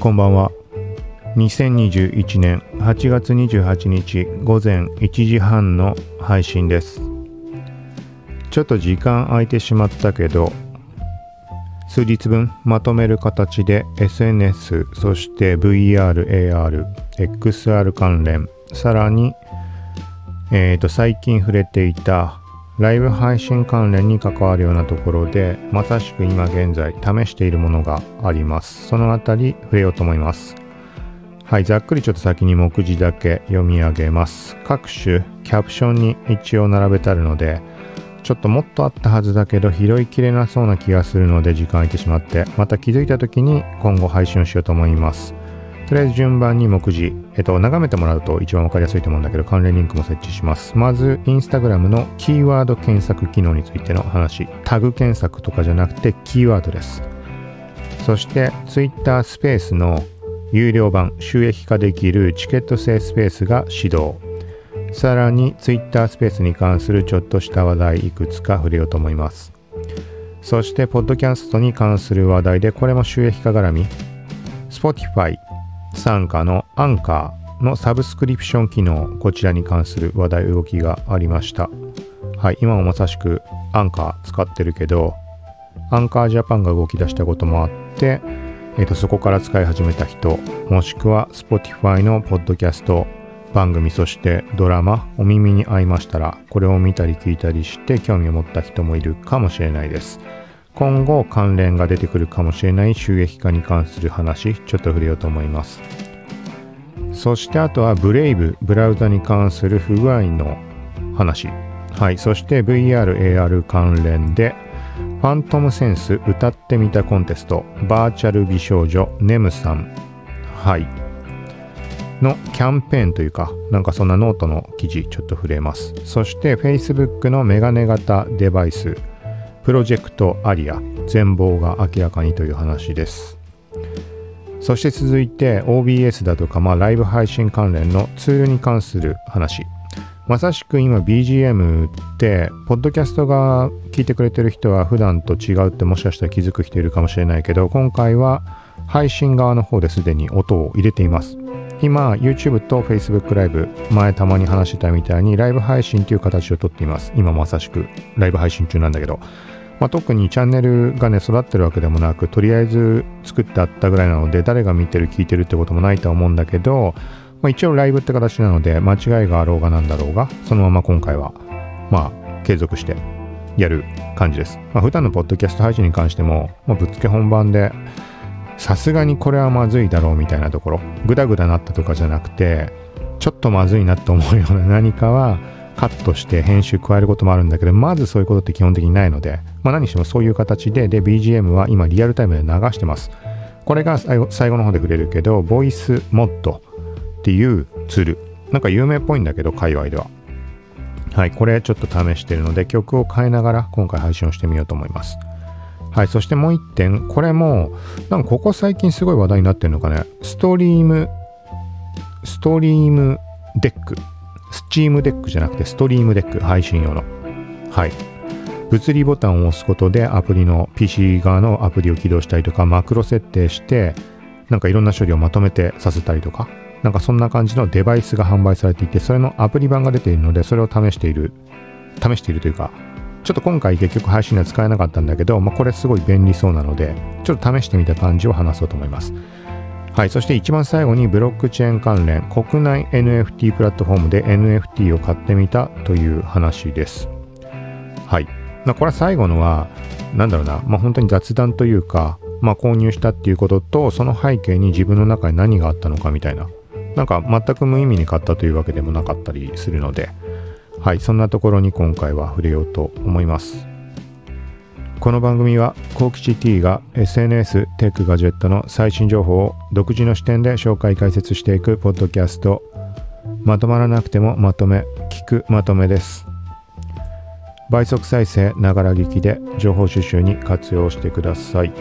こんばんは。2021年8月28日午前1時半の配信です。ちょっと時間空いてしまったけど、数日分まとめる形で SNS、 そして VR、AR、XR 関連、さらに、最近触れていたライブ配信関連に関わるようなところで、まさしく今現在試しているものがあります。そのあたり触れようと思います。はい、ざっくりちょっと先に目次だけ読み上げます。各種キャプションに一応並べてあるので、ちょっともっとあったはずだけど拾いきれなそうな気がするので時間空いてしまって、また気づいた時に今後配信をしようと思います。とりあえず順番に目次、眺めてもらうと一番わかりやすいと思うんだけど、関連リンクも設置します。まずインスタグラムのキーワード検索機能についての話、タグ検索とかじゃなくてキーワードです。そしてツイッタースペースの有料版、収益化できるチケット制スペースが始動。さらにツイッタースペースに関するちょっとした話題いくつか触れようと思います。そしてポッドキャストに関する話題で、これも収益化絡み、 Spotify 傘下のアンカーのサブスクリプション機能、こちらに関する話題、動きがありました。はい、今もまさしくアンカー使ってるけど、アンカージャパンが動き出したこともあって、そこから使い始めた人、もしくは Spotify のポッドキャスト番組、そしてドラマ、お耳に合いましたらこれを見たり聞いたりして興味を持った人もいるかもしれないです。今後関連が出てくるかもしれない収益化に関する話、ちょっと触れようと思います。そしてあとはブレイブ、ブラウザに関する不具合の話、はい、そして VR、AR 関連でファントムセンス歌ってみたコンテスト、バーチャル美少女ネムさん、はいのキャンペーンというか、なんかそんなノートの記事ちょっと触れます。そして Facebook のメガネ型デバイスプロジェクトアリア、全貌が明らかにという話です。そして続いて OBS だとか、ライブ配信関連のツールに関する話、まさしく今 BGM ってポッドキャストが聞いてくれてる人は普段と違うって、もしかしたら気づく人いるかもしれないけど、今回は配信側の方ですでに音を入れています。今 YouTube と Facebook ライブ、前たまに話してたみたいにライブ配信という形をとっています。今まさしくライブ配信中なんだけど、特にチャンネルがね育ってるわけでもなく、とりあえず作ってあったぐらいなので、誰が見てる聞いてるってこともないとは思うんだけど、一応ライブって形なので間違いがあろうがなんだろうが、そのまま今回は継続してやる感じです。普段のポッドキャスト配信に関しても、ぶっつけ本番でさすがにこれはまずいだろうみたいなところ、グダグダなったとかじゃなくて、ちょっとまずいなと思うような何かはカットして編集加えることもあるんだけど、まずそういうことって基本的にないので、何してもそういう形で、BGM は今リアルタイムで流してます。これが最後の方で触れるけど、ボイスモッドっていうツール、なんか有名っぽいんだけど界隈では、はい、これちょっと試してるので、曲を変えながら今回配信をしてみようと思います。はい、そしてもう一点、これもなんかここ最近すごい話題になってるのかね、ストリームデック、スチームデックじゃなくてストリームデック、配信用の、はい、物理ボタンを押すことでアプリの PC 側のアプリを起動したりとか、マクロ設定してなんかいろんな処理をまとめてさせたりとか、なんかそんな感じのデバイスが販売されていて、それのアプリ版が出ているので、それを試しているというか、ちょっと今回結局配信では使えなかったんだけど、これすごい便利そうなので、ちょっと試してみた感じを話そうと思います。はい、そして一番最後にブロックチェーン関連、国内 NFT プラットフォームで NFT を買ってみたという話です。はい、これは最後のは、本当に雑談というか、購入したっていうことと、その背景に自分の中に何があったのかみたいな、なんか全く無意味に買ったというわけでもなかったりするので、はい、そんなところに今回は触れようと思います。この番組は幸吉 T が SNS、テック、ガジェットの最新情報を独自の視点で紹介解説していくポッドキャスト、まとまらなくてもまとめ、聞くまとめです。倍速再生、ながら聞きで情報収集に活用してください。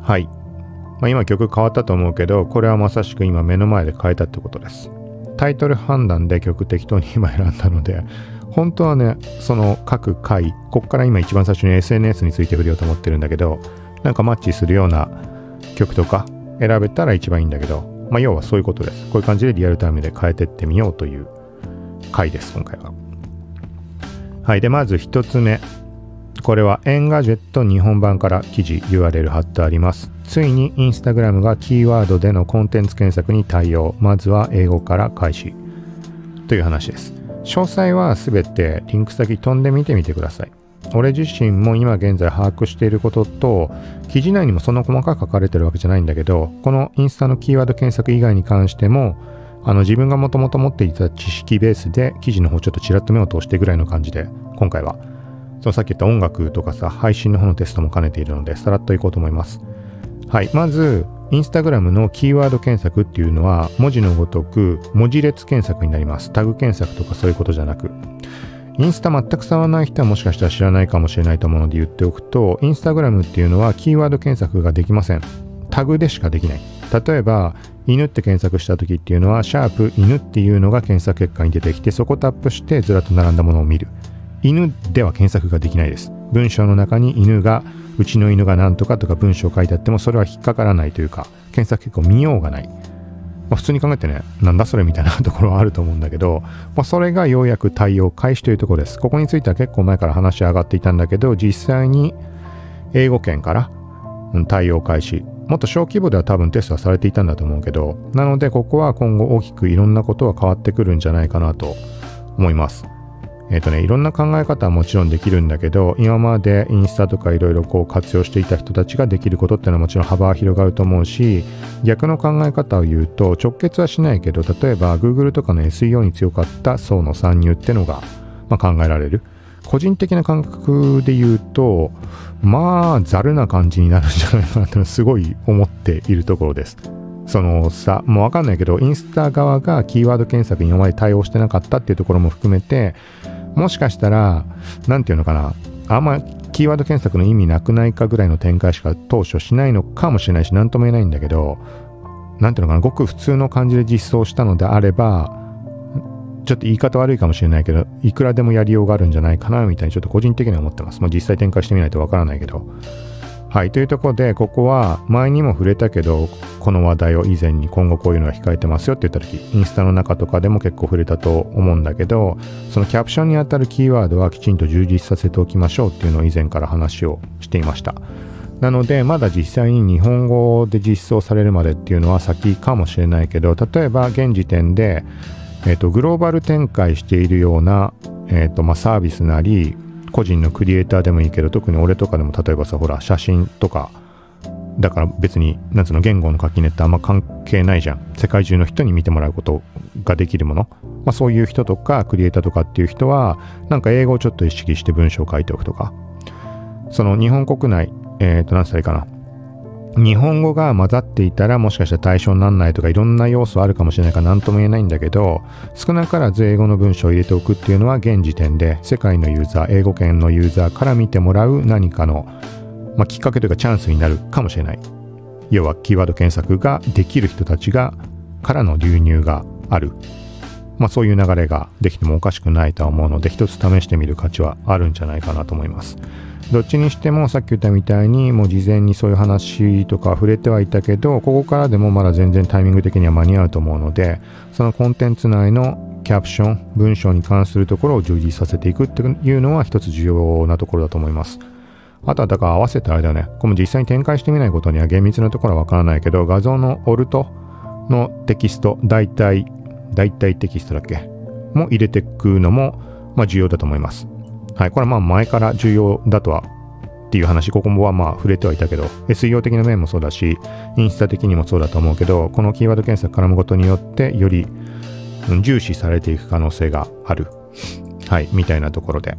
はい。今曲変わったと思うけど、これはまさしく今目の前で変えたってことです。タイトル判断で曲適当に今選んだので、本当はね、その各回、こっから今一番最初に SNS について触れようと思ってるんだけど、なんかマッチするような曲とか選べたら一番いいんだけど、まあ要はそういうことです。こういう感じでリアルタイムで変えてってみようという回です、今回は。はい。で、まず一つ目。これはエンガジェット日本版から記事 URL 貼ってあります。ついにインスタグラムがキーワードでのコンテンツ検索に対応。まずは英語から開始。という話です。詳細はすべてリンク先飛んでみてみてください。俺自身も今現在把握していることと、記事内にもそんな細かく書かれてるわけじゃないんだけど、このインスタのキーワード検索以外に関しても、自分がもともと持っていた知識ベースで記事の方ちょっとちらっと目を通してぐらいの感じで、今回はそのさっき言った音楽とかさ、配信の方のテストも兼ねているので、さらっといこうと思います。はい、まずインスタグラムのキーワード検索っていうのは文字のごとく文字列検索になります。タグ検索とかそういうことじゃなく、インスタ全く触らない人はもしかしたら知らないかもしれないと思うので言っておくと、インスタグラムっていうのはキーワード検索ができません。タグでしかできない。例えば犬って検索した時っていうのはシャープ犬っていうのが検索結果に出てきて、そこタップしてずらっと並んだものを見る。犬では検索ができないです。文章の中に犬が、うちの犬がなんとかとか文章書いてあってもそれは引っかからないというか、検索結果を見ようがない。普通に考えてね、なんだそれみたいなところはあると思うんだけど、それがようやく対応開始というところです。ここについては結構前から話上がっていたんだけど、実際に英語圏から対応開始。もっと小規模では多分テストはされていたんだと思うけど、なのでここは今後大きくいろんなことは変わってくるんじゃないかなと思います。いろんな考え方はもちろんできるんだけど、今までインスタとかいろいろこう活用していた人たちができることってのはもちろん幅は広がると思うし、逆の考え方を言うと直結はしないけど、例えば Google とかの SEO に強かった層の参入ってのが、考えられる。個人的な感覚で言うと、ざるな感じになるんじゃないかなってすごい思っているところです。そのさ、もうわかんないけど、インスタ側がキーワード検索に今まで対応してなかったっていうところも含めて、もしかしたら、なんていうのかな、あんまキーワード検索の意味なくないかぐらいの展開しか当初しないのかもしれないし、なんとも言えないんだけど、なんていうのかな、ごく普通の感じで実装したのであれば、ちょっと言い方悪いかもしれないけど、いくらでもやりようがあるんじゃないかなみたいにちょっと個人的には思ってます。実際展開してみないとわからないけど。はい、というところで、ここは前にも触れたけど、この話題を以前に今後こういうのは控えてますよって言った時、インスタの中とかでも結構触れたと思うんだけど、そのキャプションにあたるキーワードはきちんと充実させておきましょうっていうのを以前から話をしていました。なのでまだ実際に日本語で実装されるまでっていうのは先かもしれないけど、例えば現時点で、グローバル展開しているような、サービスなり個人のクリエイターでもいいけど、特に俺とかでも例えばさ、ほら写真とかだから別になんつうの、言語の垣根ってあんま関係ないじゃん。世界中の人に見てもらうことができるもの、そういう人とかクリエイターとかっていう人はなんか英語をちょっと意識して文章を書いておくとか、その日本国内何歳かな、日本語が混ざっていたらもしかしたら対象にならないとか、いろんな要素あるかもしれないから何とも言えないんだけど、少なからず英語の文章を入れておくっていうのは現時点で世界のユーザー、英語圏のユーザーから見てもらう何かの、きっかけというかチャンスになるかもしれない。要はキーワード検索ができる人たちがからの流入がある。そういう流れができてもおかしくないとは思うので、一つ試してみる価値はあるんじゃないかなと思います。どっちにしてもさっき言ったみたいに、もう事前にそういう話とか触れてはいたけど、ここからでもまだ全然タイミング的には間に合うと思うので、そのコンテンツ内のキャプション、文章に関するところを充実させていくっていうのは一つ重要なところだと思います。あとはだから合わせたあれだよね、これも実際に展開してみないことには厳密なところはわからないけど、画像のオルトのテキスト、大体テキストだけも入れていくのも重要だと思います。はい、これは前から重要だとはっていう話、ここもは触れてはいたけど、 SEO 的な面もそうだし、インスタ的にもそうだと思うけど、このキーワード検索絡むことによってより重視されていく可能性がある。はい、みたいなところで。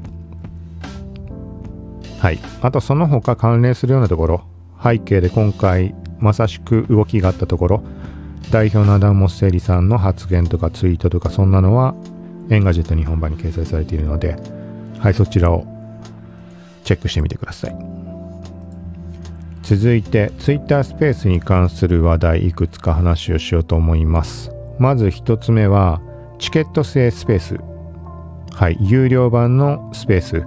はい、あとその他関連するようなところ、背景で今回まさしく動きがあったところ、代表のアダム・モッセリさんの発言とかツイートとか、そんなのはエンガジェット日本版に掲載されているので、はい、そちらをチェックしてみてください。続いて Twitter スペースに関する話題、いくつか話をしようと思います。まず一つ目はチケット制スペース。はい、有料版のスペース。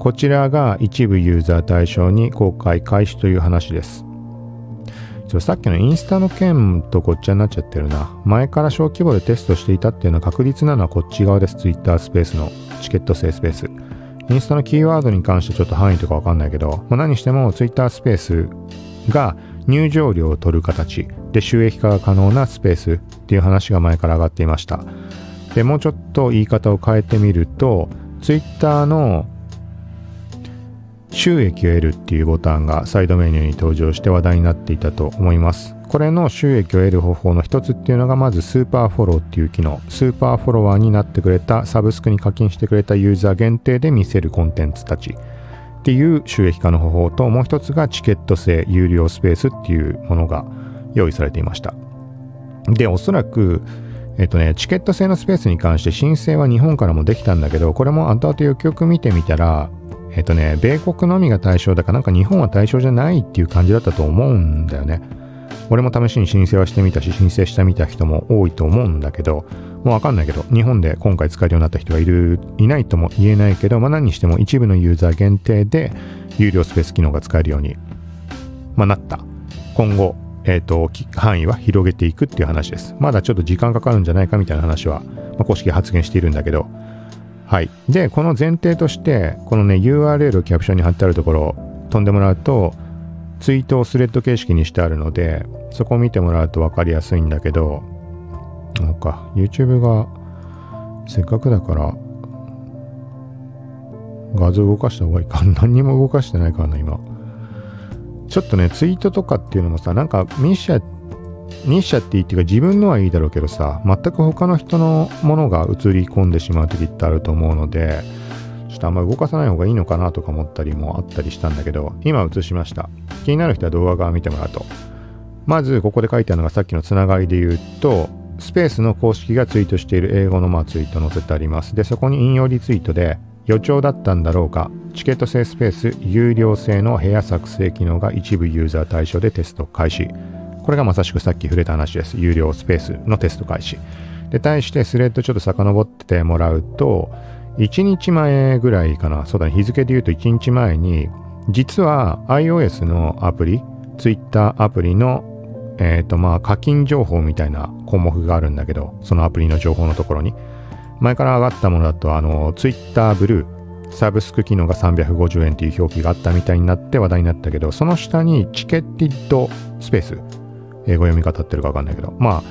こちらが一部ユーザー対象に公開開始という話です。さっきのインスタの件とごっちゃになっちゃってるな。前から小規模でテストしていたっていうのは確実なのはこっち側です。Twitter スペースのチケット制スペース。インスタのキーワードに関してちょっと範囲とかわかんないけど、まあ、何しても Twitter スペースが入場料を取る形で収益化が可能なスペースっていう話が前から上がっていました。で、もうちょっと言い方を変えてみると、Twitter の収益を得るっていうボタンがサイドメニューに登場して話題になっていたと思います。これの収益を得る方法の一つっていうのがまずスーパーフォローっていう機能。スーパーフォロワーになってくれた、サブスクに課金してくれたユーザー限定で見せるコンテンツたちっていう収益化の方法と、もう一つがチケット制有料スペースっていうものが用意されていました。で、おそらくチケット制のスペースに関して申請は日本からもできたんだけど、これも後々よくよく見てみたら米国のみが対象だからなんか日本は対象じゃないっていう感じだったと思うんだよね。俺も試しに申請はしてみたし、申請してみた人も多いと思うんだけど、もうわかんないけど、日本で今回使えるようになった人がいないとも言えないけど、まあ何にしても一部のユーザー限定で有料スペース機能が使えるように、まあ、なった。今後、範囲は広げていくっていう話です。まだちょっと時間かかるんじゃないかみたいな話は、まあ、公式発言しているんだけど、はい。で、この前提として、このね、URL をキャプションに貼ってあるところを飛んでもらうと、ツイートをスレッド形式にしてあるので、そこを見てもらうと分かりやすいんだけど、なんか、YouTube が、せっかくだから、画像動かした方がいいか。何にも動かしてないからな、今。ちょっとね、ツイートとかっていうのもさ、なんか、見しちゃっていいっていうか自分のはいいだろうけどさ、全く他の人のものが映り込んでしまう時ってあると思うので、ちょっとあんまり動かさない方がいいのかなとか思ったりもあったりしたんだけど、今映しました。気になる人は動画側見てもらうと、まずここで書いてあるのがさっきのつながりで言うと、スペースの公式がツイートしている英語のツイート載せてあります。で、そこに引用リツイートで、予兆だったんだろうか、チケット制スペース有料制の部屋作成機能が一部ユーザー対象でテスト開始。これがまさしくさっき触れた話です。有料スペースのテスト開始。で、対してスレッドちょっと遡ってもらうと、1日前ぐらいかな。そうだね。日付で言うと1日前に、実は iOS のアプリ、Twitter アプリの、課金情報みたいな項目があるんだけど、そのアプリの情報のところに。前から上がったものだと、Twitter ブルー。サブスク機能が350円っていう表記があったみたいになって話題になったけど、その下にチケッティッドスペース。英語読み方ってるかわかんないけど、まあ、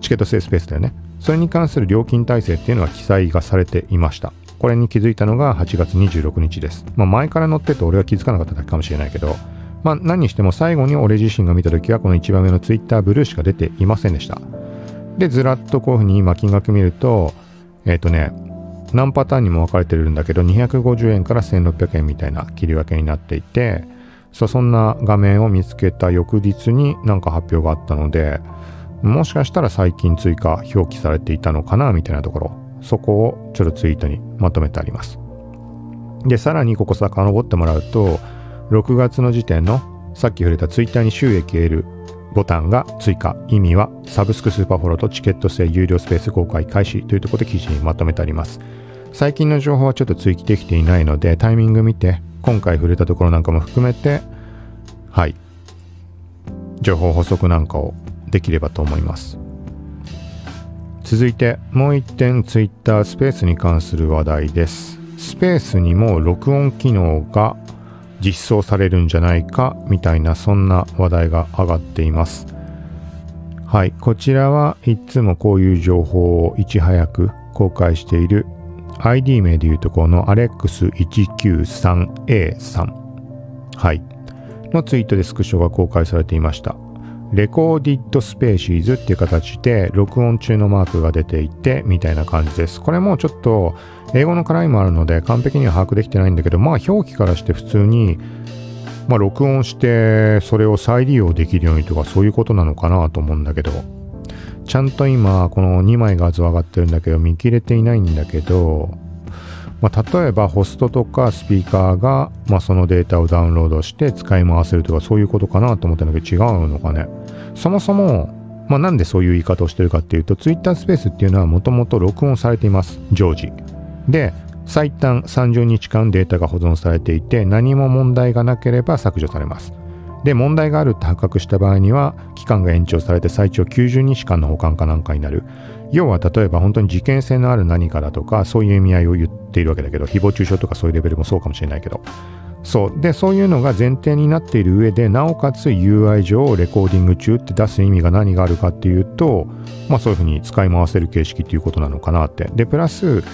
チケット制スペースだよね。それに関する料金体制っていうのは記載がされていました。これに気づいたのが8月26日です。まあ、前から載ってて俺は気づかなかっただけかもしれないけど、まあ、何にしても最後に俺自身が見たときはこの1番目の Twitter ブルーしか出ていませんでした。で、ずらっとこういうふうに今金額見ると、何パターンにも分かれてるんだけど、250円から1600円みたいな切り分けになっていて、そんな画面を見つけた翌日になんか発表があったので、もしかしたら最近追加表記されていたのかなみたいなところ、そこをちょっとツイートにまとめてあります。で、さらにここ遡ってもらうと、6月の時点のさっき触れたツイッターに収益得るボタンが追加、意味はサブスクスーパーフォローとチケット制有料スペース公開開始というところで記事にまとめてあります。最近の情報はちょっと追記できていないので、タイミング見て、今回触れたところなんかも含めて、はい、情報補足なんかをできればと思います。続いてもう一点、ツイッタースペースに関する話題です。スペースにも録音機能が実装されるんじゃないかみたいな、そんな話題が上がっています。はい、こちらはいつもこういう情報をいち早く公開している。ID 名でいうとこの Alex193A さん、はい、のツイートでスクショが公開されていました。レコーディッドスペーシーズっていう形で録音中のマークが出ていてみたいな感じです。これもちょっと英語の課題もあるので完璧には把握できてないんだけど、まあ表記からして普通に、まあ、録音してそれを再利用できるようにとかそういうことなのかなと思うんだけど。ちゃんと今この2枚画像上がってるんだけど見切れていないんだけど、まあ、例えばホストとかスピーカーが、まあ、そのデータをダウンロードして使い回せるとかそういうことかなと思ったんだけど違うのかね。そもそも、まあ、なんでそういう言い方をしてるかっていうと、Twitter スペースっていうのはもともと録音されています。常時で最短30日間データが保存されていて、何も問題がなければ削除されます。で、問題があると発覚した場合には期間が延長されて最長90日間の保管かなんかになる。要は例えば本当に事件性のある何かだとか、そういう意味合いを言っているわけだけど、誹謗中傷とかそういうレベルもそうかもしれないけど、そうで、そういうのが前提になっている上で、なおかつ UI 上レコーディング中って出す意味が何があるかっていうと、そういうふうに使い回せる形式っていうことなのかなって。でプラス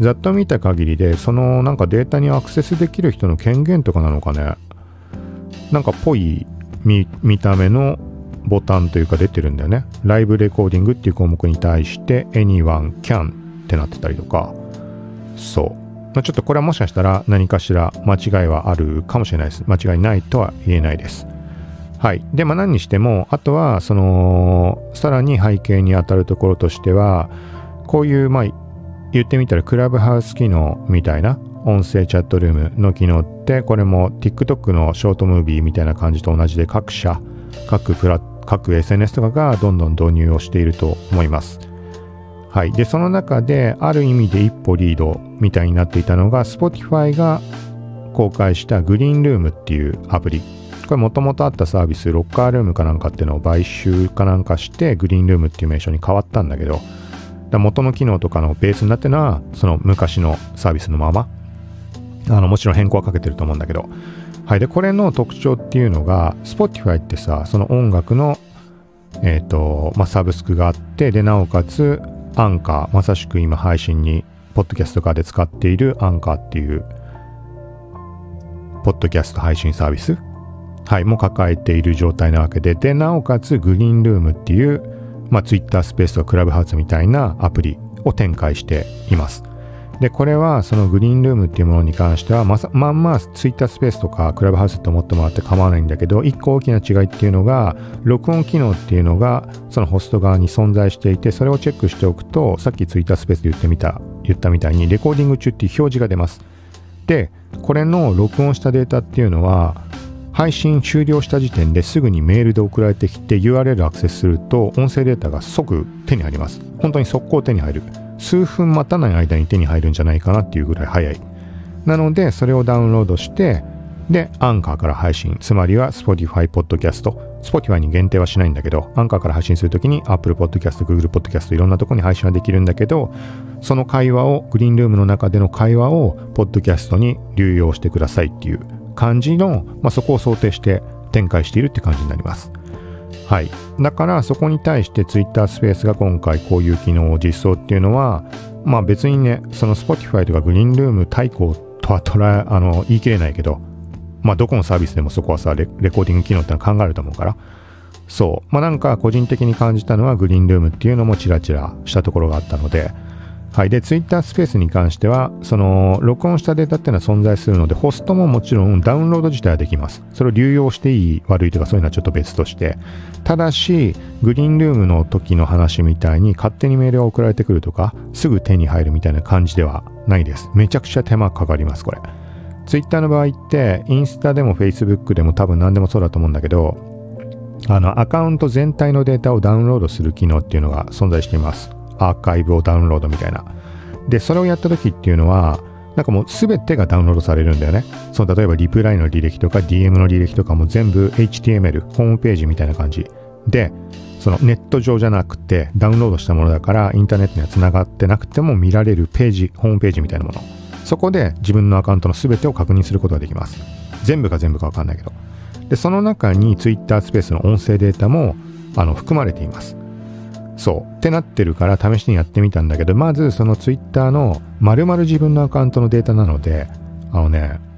ざっと見た限りで、そのなんかデータにアクセスできる人の権限とかなのかね、なんかぽい 見た目のボタンというか出てるんだよね。ライブレコーディングっていう項目に対して Anyone can ってなってたりとか。そう、ちょっとこれはもしかしたら何かしら間違いはあるかもしれないです。間違いないとは言えないです。はい。で何にしても、あとはそのさらに背景に当たるところとしては、こういう言ってみたらクラブハウス機能みたいな音声チャットルームの機能って、これも TikTok のショートムービーみたいな感じと同じで、各社各 SNS とかがどんどん導入をしていると思います。はい。でその中である意味で一歩リードみたいになっていたのが、 Spotify が公開したグリーンルームっていうアプリ。これもともとあったサービス、ロッカールームかなんかっていうのを買収かなんかしてグリーンルームっていう名称に変わったんだけど、元の機能とかのベースになってるのはその昔のサービスのまま、もちろん変更はかけてると思うんだけど、はい。でこれの特徴っていうのが、 Spotify ってさ、その音楽のサブスクがあって、でなおかつアンカー、まさしく今配信にポッドキャストとかで使っているアンカーっていうポッドキャスト配信サービス、はい、も抱えている状態なわけで、でなおかつグリーンルームっていうTwitter スペースとかクラブハウスみたいなアプリを展開しています。でこれはそのグリーンルームっていうものに関しては、まんま Twitter スペースとかクラブハウスと思ってもらって構わないんだけど、一個大きな違いっていうのが、録音機能っていうのがそのホスト側に存在していて、それをチェックしておくと、さっき Twitter スペースで言ったみたいにレコーディング中っていう表示が出ます。でこれの録音したデータっていうのは、配信終了した時点ですぐにメールで送られてきて、 URL アクセスすると音声データが即手に入ります。本当に速攻手に入る。数分待たない間に手に入るんじゃないかなっていうぐらい早い。なのでそれをダウンロードして、でアンカーから配信、つまりは Spotify ポッドキャスト、 Spotify に限定はしないんだけど、アンカーから配信するときに Apple ポッドキャスト、Google ポッドキャスト、いろんなところに配信はできるんだけど、その会話をグリーンルームの中での会話をポッドキャストに流用してくださいっていう感じの、そこを想定して展開しているって感じになります。はい。だからそこに対して Twitter スペースが今回こういう機能を実装っていうのは、別にね、その Spotify とかグリーンルーム対抗とは言い切れないけど、どこのサービスでもそこはさ、レコーディング機能ってのは考えると思うから、そう。なんか個人的に感じたのは、グリーンルームっていうのもチラチラしたところがあったので、はい。で、Twitter スペースに関しては、その、録音したデータっていうのは存在するので、ホストももちろんダウンロード自体はできます。それを流用していい、悪いとかそういうのはちょっと別として。ただし、グリーンルームの時の話みたいに、勝手にメールが送られてくるとか、すぐ手に入るみたいな感じではないです。めちゃくちゃ手間かかります、これ。Twitter の場合って、インスタでも Facebook でも多分何でもそうだと思うんだけど、アカウント全体のデータをダウンロードする機能っていうのが存在しています。アーカイブをダウンロードみたいな。でそれをやった時っていうのは、なんかもう全てがダウンロードされるんだよね。その例えばリプライの履歴とか DM の履歴とかも全部 HTML ホームページみたいな感じで、そのネット上じゃなくてダウンロードしたものだから、インターネットにはつながってなくても見られるページ、ホームページみたいなもの、そこで自分のアカウントの全てを確認することができます。全部か分かんないけど。でその中に Twitter スペースの音声データも含まれています。そうってなってるから、試しにやってみたんだけど、まずそのツイッターの丸々自分のアカウントのデータなので、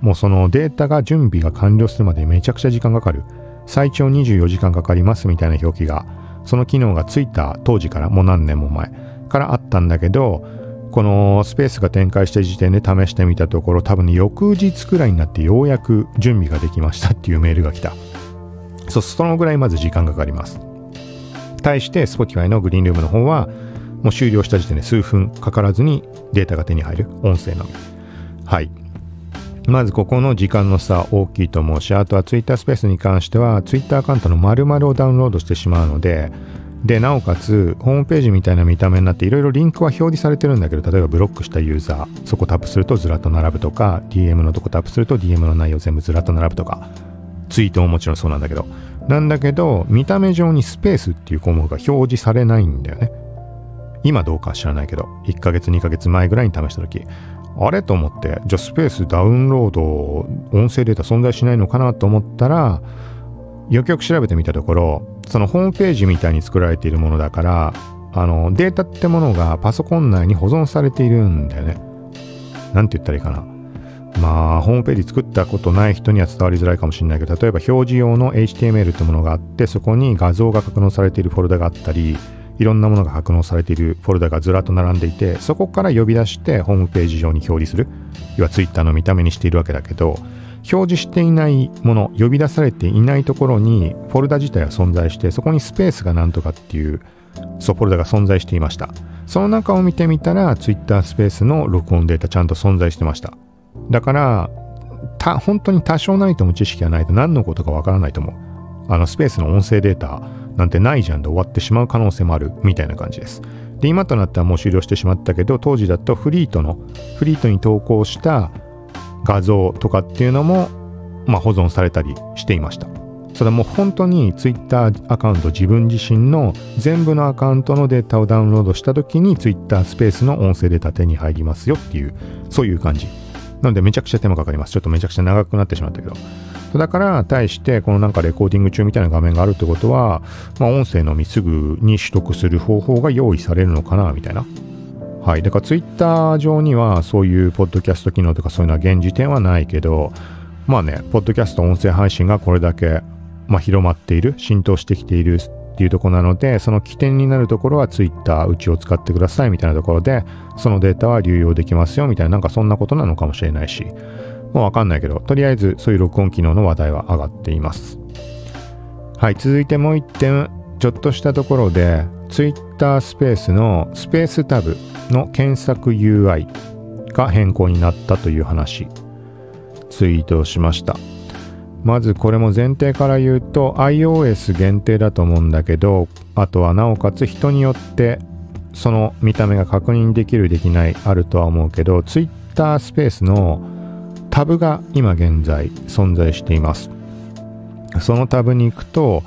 もうそのデータが準備が完了するまでめちゃくちゃ時間かかる。最長24時間かかりますみたいな表記が、その機能がついた当時から、もう何年も前からあったんだけど、このスペースが展開した時点で試してみたところ、多分ね、翌日くらいになってようやく準備ができましたっていうメールが来た。そのぐらいまず時間かかります。対して Spotify のグリーンルームの方はもう終了した時点で数分かからずにデータが手に入る、音声のみ。はい。まずここの時間の差大きいと思うし、あとは Twitter スペースに関しては Twitter アカウントの丸々をダウンロードしてしまうので、でなおかつホームページみたいな見た目になっていろいろリンクは表示されてるんだけど、例えばブロックしたユーザーそこタップするとずらっと並ぶとか、 DM のとこタップすると DM の内容全部ずらっと並ぶとか、ツイートももちろんそうなんだけど、見た目上にスペースっていう項目が表示されないんだよね。今どうか知らないけど1ヶ月2ヶ月前ぐらいに試した時、あれと思って、じゃあスペースダウンロード音声データ存在しないのかなと思ったら、よくよく調べてみたところ、そのホームページみたいに作られているものだから、データってものがパソコン内に保存されているんだよね。なんて言ったらいいかな。まあホームページ作ったことない人には伝わりづらいかもしれないけど、例えば表示用の HTML ってものがあって、そこに画像が格納されているフォルダがあったり、いろんなものが格納されているフォルダがずらっと並んでいて、そこから呼び出してホームページ上に表示する、要は Twitter の見た目にしているわけだけど、表示していないもの、呼び出されていないところにフォルダ自体は存在して、そこにスペースがなんとかっていうフォルダが存在していました。その中を見てみたら Twitter スペースの録音データちゃんと存在してました。だから本当に多少なりとも知識がないと何のことかわからないと思う。スペースの音声データなんてないじゃんで終わってしまう可能性もあるみたいな感じです。で今となってはもう終了してしまったけど、当時だとフリートに投稿した画像とかっていうのも、保存されたりしていました。それも本当に Twitter アカウント、自分自身の全部のアカウントのデータをダウンロードした時に Twitter スペースの音声データ手に入りますよっていう、そういう感じなのでめちゃくちゃ手間かかります。ちょっとめちゃくちゃ長くなってしまったけど、だから対してこのレコーディング中みたいな画面があるってことは、音声のみすぐに取得する方法が用意されるのかなみたいな。はい、だからツイッター上にはそういうポッドキャスト機能とかそういうのは現時点はないけど、ポッドキャスト音声配信がこれだけ、広まっている、浸透してきているっていうところなので、その起点になるところはツイッターうちを使ってくださいみたいなところで、そのデータは流用できますよみたいな、そんなことなのかもしれないし、わかんないけど、とりあえずそういう録音機能の話題は上がっています。はい、続いてもう一点、ちょっとしたところで、Twitter スペースのスペースタブの検索 UI が変更になったという話、ツイートをしました。まずこれも前提から言うと iOS 限定だと思うんだけど、あとはなおかつ人によってその見た目が確認できるできないあるとは思うけど、Twitter スペースのタブが今現在存在しています。そのタブに行くと、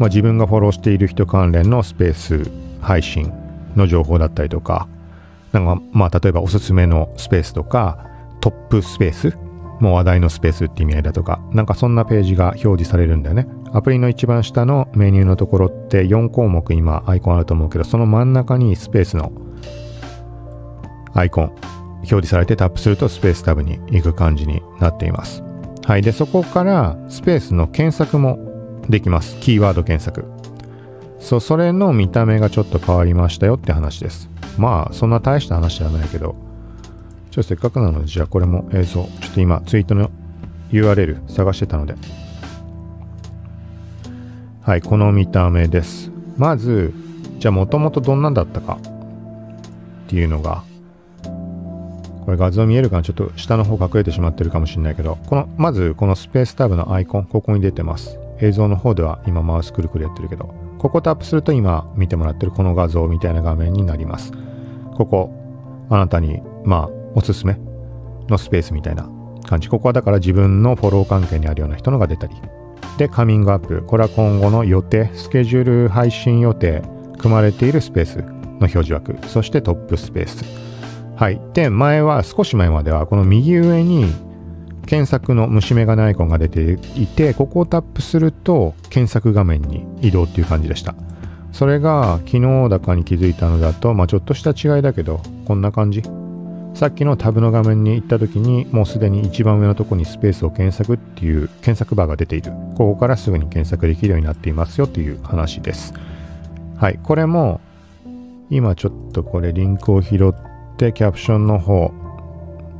自分がフォローしている人関連のスペース配信の情報だったりとか、例えばおすすめのスペースとかトップスペース、もう話題のスペースって意味合いだとか、そんなページが表示されるんだよね。アプリの一番下のメニューのところって4項目今アイコンあると思うけど、その真ん中にスペースのアイコン表示されて、タップするとスペースタブに行く感じになっています。はい、でそこからスペースの検索もできます。キーワード検索、それの見た目がちょっと変わりましたよって話です。そんな大した話じゃないけど、せっかくなのでじゃあこれも映像、ちょっと今ツイートの URL 探してたので、はい、この見た目です。まずじゃあもともとどんなんだったかっていうのが、これ画像見えるかな、ちょっと下の方隠れてしまってるかもしれないけど、まずこのスペースタブのアイコン、ここに出てます。映像の方では今マウスくるくるやってるけど、ここタップすると今見てもらってるこの画像みたいな画面になります。ここあなたにおすすめのスペースみたいな感じ。ここはだから自分のフォロー関係にあるような人のが出たりで、カミングアップ、これは今後の予定、スケジュール、配信予定、組まれているスペースの表示枠、そしてトップスペース。はい、で少し前まではこの右上に検索の虫眼鏡アイコンが出ていて、ここをタップすると検索画面に移動っていう感じでした。それが昨日だかに気づいたのだと、ちょっとした違いだけどこんな感じ。さっきのタブの画面に行った時にもうすでに一番上のとこにスペースを検索っていう検索バーが出ている、ここからすぐに検索できるようになっていますよという話です。はい、これも今ちょっとこれリンクを拾ってでキャプションの方、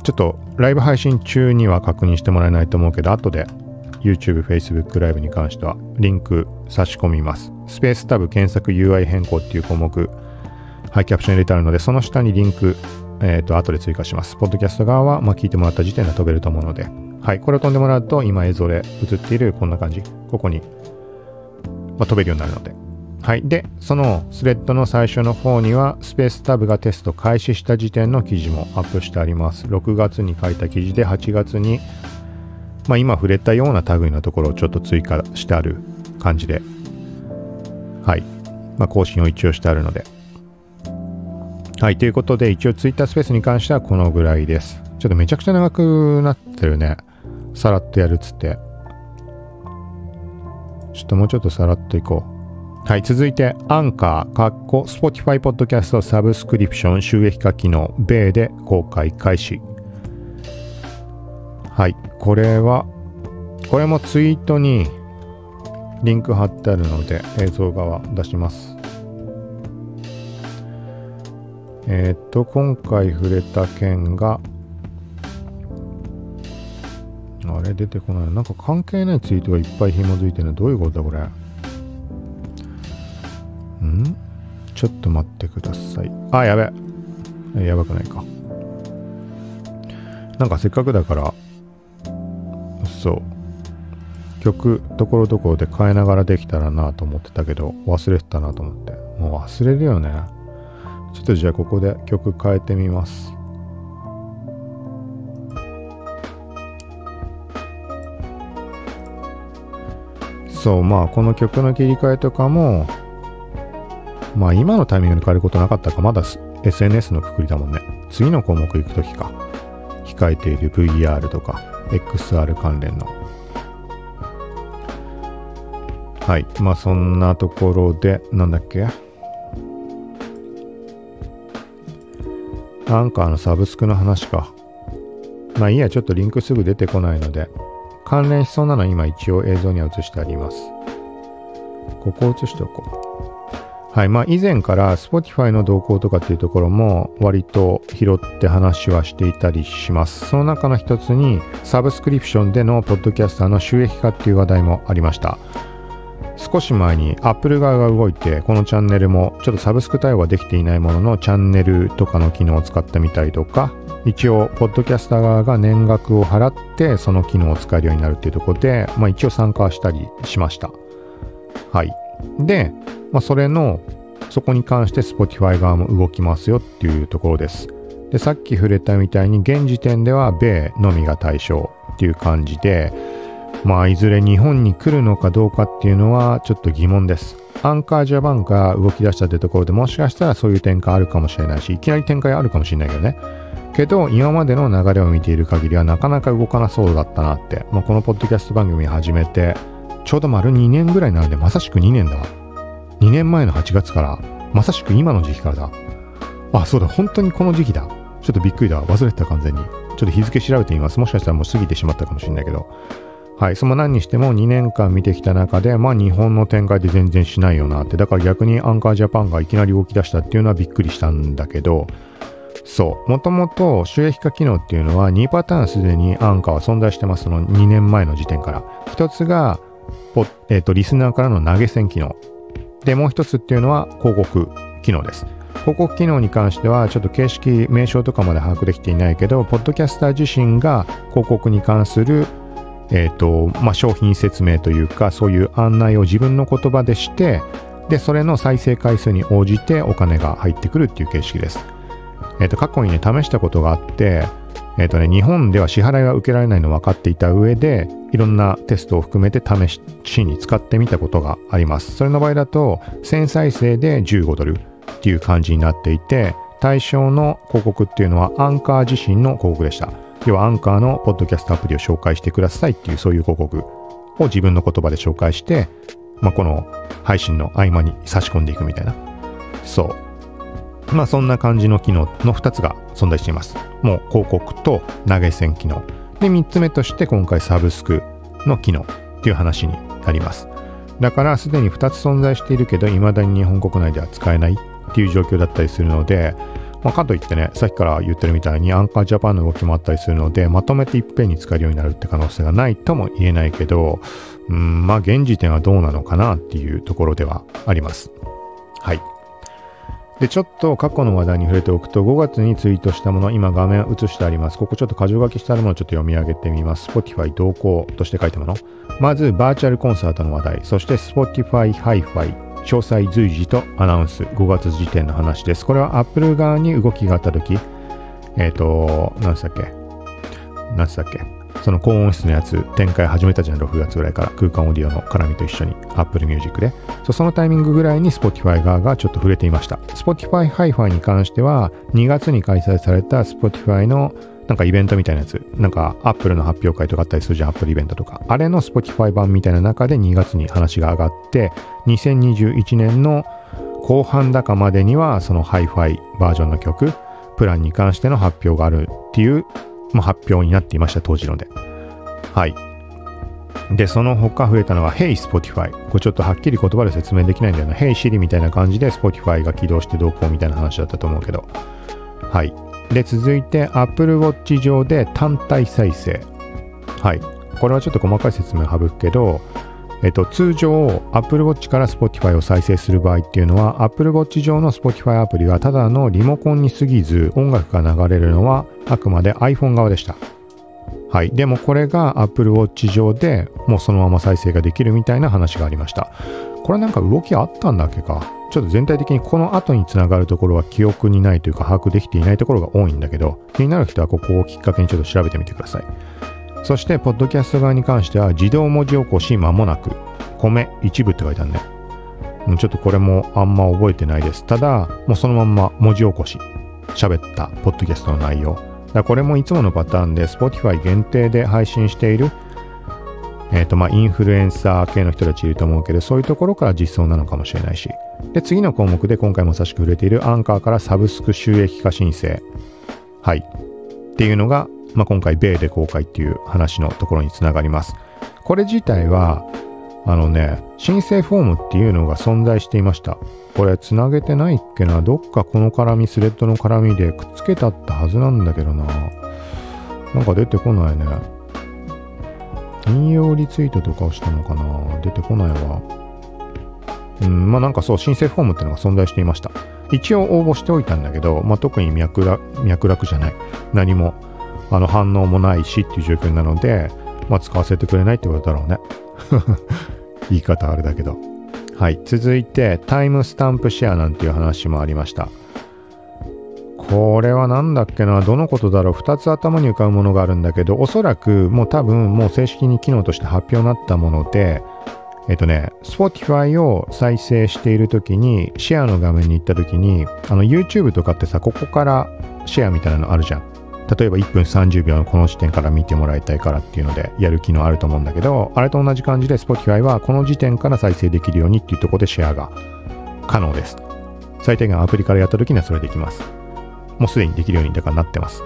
ちょっとライブ配信中には確認してもらえないと思うけど、後で YouTube、Facebook ライブに関してはリンク差し込みます。スペースタブ検索 UI 変更っていう項目、はい、キャプション入れてあるので、その下にリンク、後で追加します。ポッドキャスト側は、聞いてもらった時点で飛べると思うので、はい、これを飛んでもらうと今映像で映っているこんな感じ、ここに、飛べるようになるので、はい。で、そのスレッドの最初の方にはスペースタブがテスト開始した時点の記事もアップしてあります。6月に書いた記事で8月に、今触れたような類のところをちょっと追加してある感じで、はい。更新を一応してあるので。はい。ということで、一応ツイッタースペースに関してはこのぐらいです。ちょっとめちゃくちゃ長くなってるね。さらっとやるっつって。ちょっともうちょっとさらっといこう。はい、続いて、アンカー、Spotify ポッドキャストサブスクリプション収益化機能、米で公開開始。はい、これもツイートにリンク貼ってあるので、映像側出します。今回触れた件が、あれ出てこない。なんか関係ないツイートがいっぱい紐づいてるの。どういうことだ、これ。ちょっと待ってください。あ、やべ。やばくないか。なんかせっかくだから、曲、ところどころで変えながらできたらなと思ってたけど、忘れてたなと思って。もう忘れるよね。ちょっとじゃあここで曲変えてみます。この曲の切り替えとかも、今のタイミングに変えることなかったか。まだ SNS のくくりだもんね。次の項目行くときか。控えている VR とか XR 関連の。はい。そんなところで、なんだっけ？アンカーのサブスクの話か。いいや、ちょっとリンクすぐ出てこないので、関連しそうなの今一応映像には映してあります。ここを映しておこう。はい。以前から Spotify の動向とかっていうところも割と拾って話はしていたりします。その中の一つにサブスクリプションでのポッドキャスターの収益化っていう話題もありました。少し前に Apple 側が動いて、このチャンネルもちょっとサブスク対応はできていないもののチャンネルとかの機能を使ってみたりとか、一応ポッドキャスター側が年額を払ってその機能を使えるようになるっていうところで、一応参加したりしました。はい。で、そこに関して Spotify 側も動きますよっていうところです。で、さっき触れたみたいに現時点では米のみが対象っていう感じで、いずれ日本に来るのかどうかっていうのはちょっと疑問です。アンカージャパンが動き出したってところで、もしかしたらそういう展開あるかもしれないし、いきなり展開あるかもしれないけどね。けど、今までの流れを見ている限りはなかなか動かなそうだったなって。このポッドキャスト番組始めて、ちょうど丸2年ぐらいなので、まさしく2年だわ。2年前の8月から、まさしく今の時期からだ。あ、そうだ、本当にこの時期だ。ちょっとびっくりだ。忘れてた、完全に。ちょっと日付調べてみます。もしかしたらもう過ぎてしまったかもしれないけど。はい、何にしても2年間見てきた中で、日本の展開で全然しないよなって。だから逆にアンカージャパンがいきなり動き出したっていうのはびっくりしたんだけど、もともと収益化機能っていうのは2パターンすでにアンカーは存在してます。その2年前の時点から。一つが、リスナーからの投げ銭機能。で、もう一つっていうのは広告機能です。広告機能に関してはちょっと形式、名称とかまで把握できていないけど、ポッドキャスター自身が広告に関する、商品説明というか、そういう案内を自分の言葉でして、で、それの再生回数に応じてお金が入ってくるっていう形式です。過去にね、試したことがあって、日本では支払いは受けられないの分かっていた上で、いろんなテストを含めて試しに使ってみたことがあります。それの場合だと、1000再生で15ドルっていう感じになっていて、対象の広告っていうのはアンカー自身の広告でした。要はアンカーのポッドキャストアプリを紹介してくださいっていう、そういう広告を自分の言葉で紹介して、この配信の合間に差し込んでいくみたいな。そんな感じの機能の2つが存在しています。もう広告と投げ銭機能。で、3つ目として今回サブスクの機能っていう話になります。だからすでに2つ存在しているけど、未だに日本国内では使えないっていう状況だったりするので、かといってね、さっきから言ってるみたいにアンカージャパンの動きもあったりするので、まとめていっぺんに使えるようになるって可能性がないとも言えないけど、現時点はどうなのかなっていうところではあります。はい。で、ちょっと過去の話題に触れておくと、5月にツイートしたもの、今画面映してあります。ここちょっと箇条書きしてあるものをちょっと読み上げてみます。Spotify 同行として書いたもの。まず、バーチャルコンサートの話題。そして、Spotify Hi-Fi 詳細随時とアナウンス、5月時点の話です。これは Apple 側に動きがあったとき、その高音質のやつ展開始めたじゃん、6月ぐらいから空間オーディオの絡みと一緒に Apple Music で。そのタイミングぐらいに Spotify 側がちょっと触れていました。Spotify Hi-Fi に関しては2月に開催された Spotify のなんかイベントみたいなやつ、なんか Apple の発表会とかあったりするじゃん、Apple イベントとか。あれの Spotify 版みたいな中で2月に話が上がって、2021年の後半高までにはその Hi-Fi バージョンの曲プランに関しての発表があるっていう発表になっていました、当時ので。はい。で、その他増えたのが Hey Spotify。これちょっとはっきり言葉で説明できないんだよな。Hey Siri みたいな感じで Spotify が起動してどうこうみたいな話だったと思うけど。はい。で、続いて Apple Watch 上で単体再生。はい。これはちょっと細かい説明を省くけど、通常 Apple Watch から Spotify を再生する場合っていうのは Apple Watch 上の Spotify アプリはただのリモコンに過ぎず、音楽が流れるのはあくまで iPhone 側でした。はい。でもこれが Apple Watch 上でもうそのまま再生ができるみたいな話がありました。これなんか動きあったんだっけか、ちょっと全体的にこの後につながるところは記憶にないというか把握できていないところが多いんだけど、気になる人はここをきっかけにちょっと調べてみてください。そしてポッドキャスト側に関しては自動文字起こし間もなく、米一部って書いてあるね。ちょっとこれもあんま覚えてないです。ただもうそのまんま文字起こし喋ったポッドキャストの内容だ。これもいつものパターンで Spotify 限定で配信している、インフルエンサー系の人たちいると思うけど、そういうところから実装なのかもしれないし。で、次の項目で今回もさしく触れているアンカーからサブスク収益化申請、はい、っていうのが今回米で公開っていう話のところにつながります。これ自体は申請フォームっていうのが存在していました。これつなげてないっけな、どっかこの絡みスレッドの絡みでくっつけたったはずなんだけどな、なんか出てこないね。引用リツイートとかをしたのかな、出てこないわ。申請フォームってのが存在していました。一応応募しておいたんだけど、特に脈絡じゃない、何も反応もないしっていう状況なので、使わせてくれないってことだろうね。言い方あれだけど。はい。続いて、タイムスタンプシェアなんていう話もありました。これはなんだっけな、どのことだろう。2つ頭に浮かぶものがあるんだけど、おそらくもう正式に機能として発表になったもので、Spotify を再生しているときに、シェアの画面に行ったときに、YouTube とかってさ、ここからシェアみたいなのあるじゃん。例えば1分30秒のこの時点から見てもらいたいからっていうのでやる機能あると思うんだけど、あれと同じ感じで Spotify はこの時点から再生できるようにっていうところでシェアが可能です。最低限アプリからやった時にはそれできます。もうすでにできるようにだからなってます。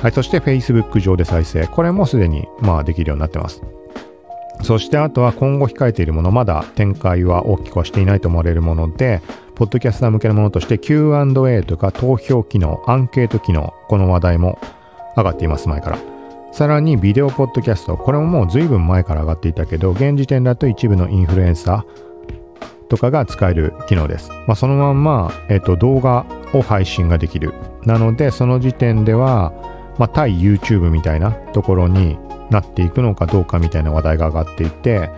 はい。そして Facebook 上で再生。これもすでにできるようになってます。そしてあとは今後控えているもの、まだ展開は大きくはしていないと思われるもので、ポッドキャスター向けのものとして Q&A とか投票機能、アンケート機能、この話題も上がっています、前から。さらにビデオポッドキャスト、これももう随分前から上がっていたけど、現時点だと一部のインフルエンサーとかが使える機能です。そのまんま、動画を配信ができる。なのでその時点では、対 YouTube みたいなところになっていくのかどうかみたいな話題が上がっていて、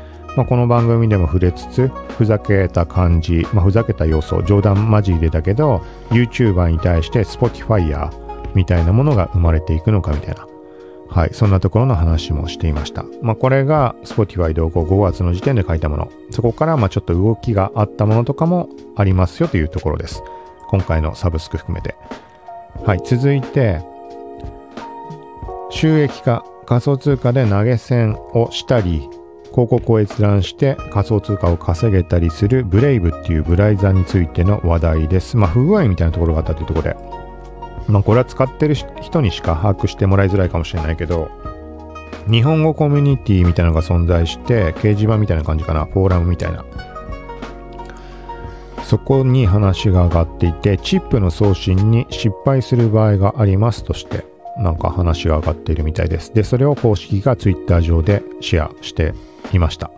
この番組でも触れつつ、ふざけた感じ、ふざけた要素、冗談交じりでだけど YouTuber に対して Spotify やみたいなものが生まれていくのかみたいな、はい、そんなところの話もしていました。これが Spotify 同行5月の時点で書いたもの、そこからちょっと動きがあったものとかもありますよというところです。今回のサブスク含めて。はい、続いて収益化、仮想通貨で投げ銭をしたり、広告を閲覧して仮想通貨を稼げたりするブレイブっていうブラウザについての話題です。不具合みたいなところがあったというところで。これは使ってる人にしか把握してもらいづらいかもしれないけど、日本語コミュニティみたいなのが存在して、掲示板みたいな感じかな、フォーラムみたいな、そこに話が上がっていて、チップの送信に失敗する場合がありますとして話が上がっているみたいです。で、それを公式がツイッター上でシェアしていました。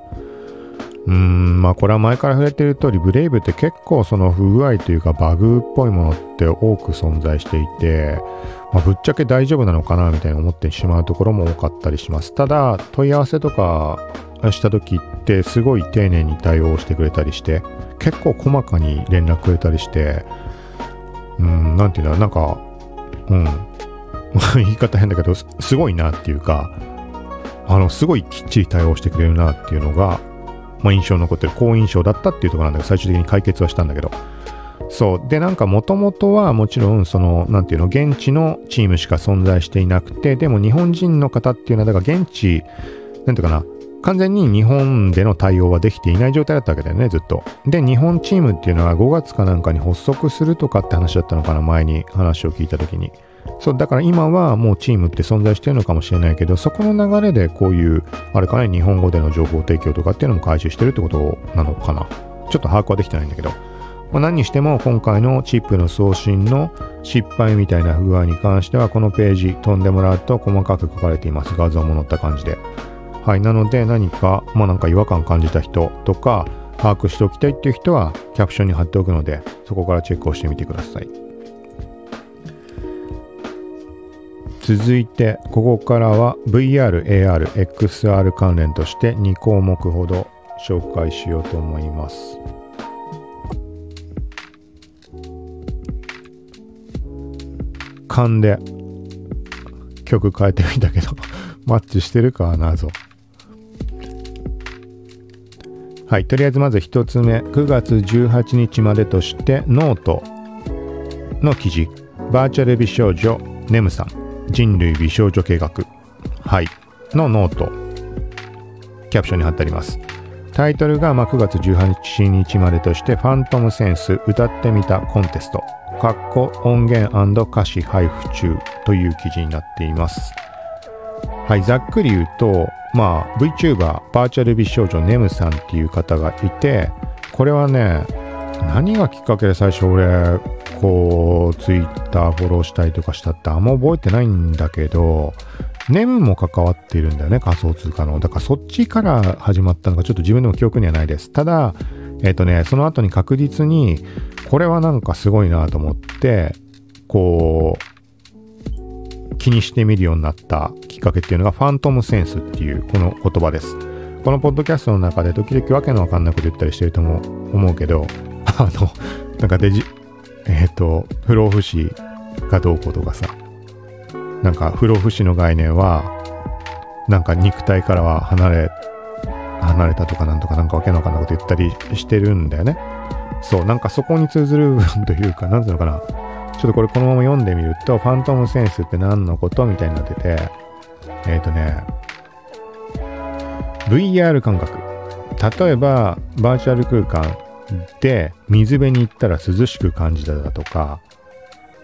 これは前から触れている通り、ブレイブって結構不具合というかバグっぽいものって多く存在していて、まあ、ぶっちゃけ大丈夫なのかなみたいに思ってしまうところも多かったりします。ただ問い合わせとかした時ってすごい丁寧に対応してくれたりして結構細かに連絡くれたりしてなんていうんだ、なんか言い方変だけどすごいなっていうか、すごいきっちり対応してくれるなっていうのが、まあ、印象に残ってる、好印象だったっていうところなんだけど、最終的に解決はしたんだけど、そうで、なんかもともとはもちろんそのなんていうの、現地のチームしか存在していなくて、でも日本人の方っていうのはだから現地なんていうかな、完全に日本での対応はできていない状態だったわけだよね、ずっと。で、日本チームっていうのは5月かなんかに発足するとかって話だったのかな、前に話を聞いた時に。そう、だから今はもうチームって存在してるのかもしれないけど、そこの流れでこういう、あれかね、日本語での情報提供とかっていうのも回収してるってことなのかな。ちょっと把握はできてないんだけど。まあ、何にしても今回のチップの送信の失敗みたいな不具合に関しては、このページ飛んでもらうと細かく書かれています。画像も載った感じで。はい、なので何か、まあなんか違和感感じた人とか、把握しておきたいっていう人はキャプションに貼っておくので、そこからチェックをしてみてください。続いて、ここからは VR、AR、XR 関連として2項目ほど紹介しようと思います。勘で曲変えてみたけど、マッチしてるかは謎。はい、とりあえずまず1つ目、9月18日までとしてノートの記事、バーチャル美少女ネムさん、人類美少女計画、はい、のノート、キャプションに貼ってあります。タイトルが、まあ、9月18日までとしてファントムセンス歌ってみたコンテスト、かっこ音源&歌詞配布中という記事になっています。はい、ざっくり言うと、まあ、VTuber バーチャル美少女ネムさんっていう方がいて、これはね、何がきっかけで最初俺こうツイッターフォローしたりとかしたってあんま覚えてないんだけど、ネムも関わっているんだよね、仮想通貨の。だからそっちから始まったのかちょっと自分でも記憶にはないです。ただその後に確実にこれはなんかすごいなと思ってこう気にしてみるようになったきっかけっていうのがファントムセンスっていうこの言葉です。このポッドキャストの中で時々わけのわかんないこと言ったりしてるとも思うけど、なんか不老不死がどうこうとかさ、なんか不老不死の概念はなんか肉体からは離れたとかなんとかなんかわけのわかんないこと言ったりしてるんだよね。そう、なんかそこに通ずる部分というか、なんていうのかな、ちょっとこれこのまま読んでみると、ファントムセンスって何のことみたいになってて、VR 感覚、例えばバーチャル空間で水辺に行ったら涼しく感じただとか、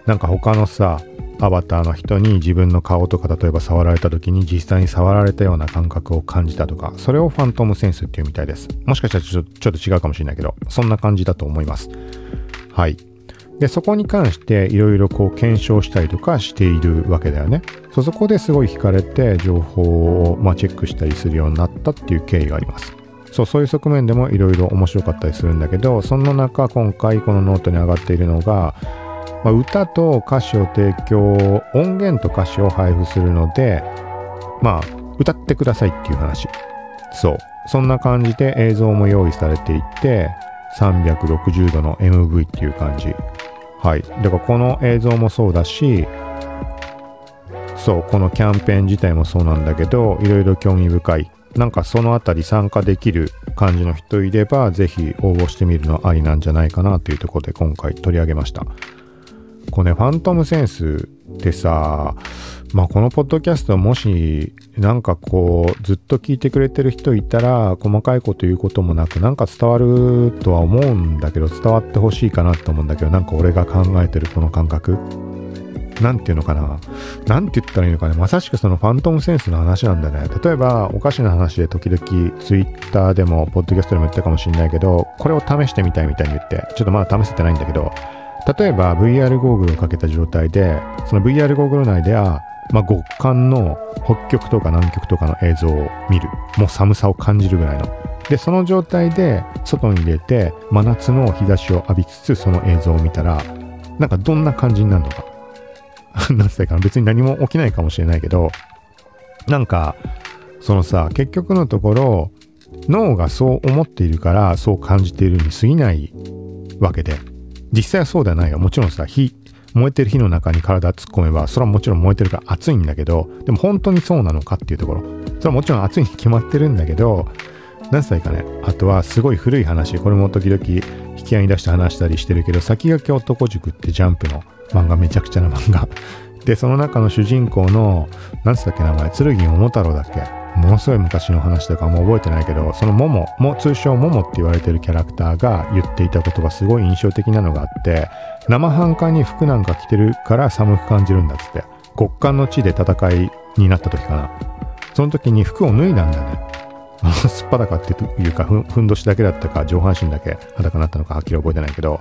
なんか他のさアバターの人に自分の顔とか例えば触られた時に実際に触られたような感覚を感じたとか、それをファントムセンスっていうみたいです。もしかしたらちょっと違うかもしれないけど、そんな感じだと思います。はい、でそこに関していろいろこう検証したりとかしているわけだよね。そこですごい惹かれて情報を、まあ、チェックしたりするようになったっていう経緯があります。そういう側面でもいろいろ面白かったりするんだけど、その中今回このノートに上がっているのが、まあ、歌と歌詞を提供、音源と歌詞を配布するので、まあ歌ってくださいっていう話。そう、そんな感じで映像も用意されていて、360度の MV っていう感じ。はい、だからこの映像もそうだし、そうこのキャンペーン自体もそうなんだけど、いろいろ興味深い、なんかそのあたり参加できる感じの人いればぜひ応募してみるのはありなんじゃないかなというところで今回取り上げました。これね、ファントムセンスってさ、まあこのポッドキャストもしなんかこうずっと聞いてくれてる人いたら、細かいこと言うこともなくなんか伝わるとは思うんだけど、伝わってほしいかなと思うんだけど、なんか俺が考えてるこの感覚、なんていうのかな、なんて言ったらいいのかね、まさしくそのファントムセンスの話なんだね。例えばおかしな話で時々ツイッターでもポッドキャストでも言ったかもしれないけど、これを試してみたいみたいに言って、ちょっとまだ試せてないんだけど、例えば VR ゴーグルをかけた状態で、その VR ゴーグル内では、まあ、極寒の北極とか南極とかの映像を見る、もう寒さを感じるぐらいので、その状態で外に出て真夏の日差しを浴びつつその映像を見たら、なんかどんな感じになるのか、なんて言ったかな、別に何も起きないかもしれないけど、なんかそのさ、結局のところ脳がそう思っているからそう感じているに過ぎないわけで、実際はそうではないよ。もちろんさ、燃えてる火の中に体突っ込めば、それはもちろん燃えてるから熱いんだけど、でも本当にそうなのかっていうところ、それはもちろん熱いに決まってるんだけど、何歳かね、あとはすごい古い話、これも時々引き合いに出して話したりしてるけど、先駆け男塾ってジャンプの漫画、めちゃくちゃな漫画で、その中の主人公の何つったっけ、名前剣桃太郎だっけ、ものすごい昔の話だからもう覚えてないけど、その桃も通称桃って言われてるキャラクターが言っていた言葉、すごい印象的なのがあって、生半可に服なんか着てるから寒く感じるんだっつって、極寒の地で戦いになった時かな、その時に服を脱いだんだよねすっぱだかっていうか、ふんどしだけだったか上半身だけ裸になったのかはっきり覚えてないけど、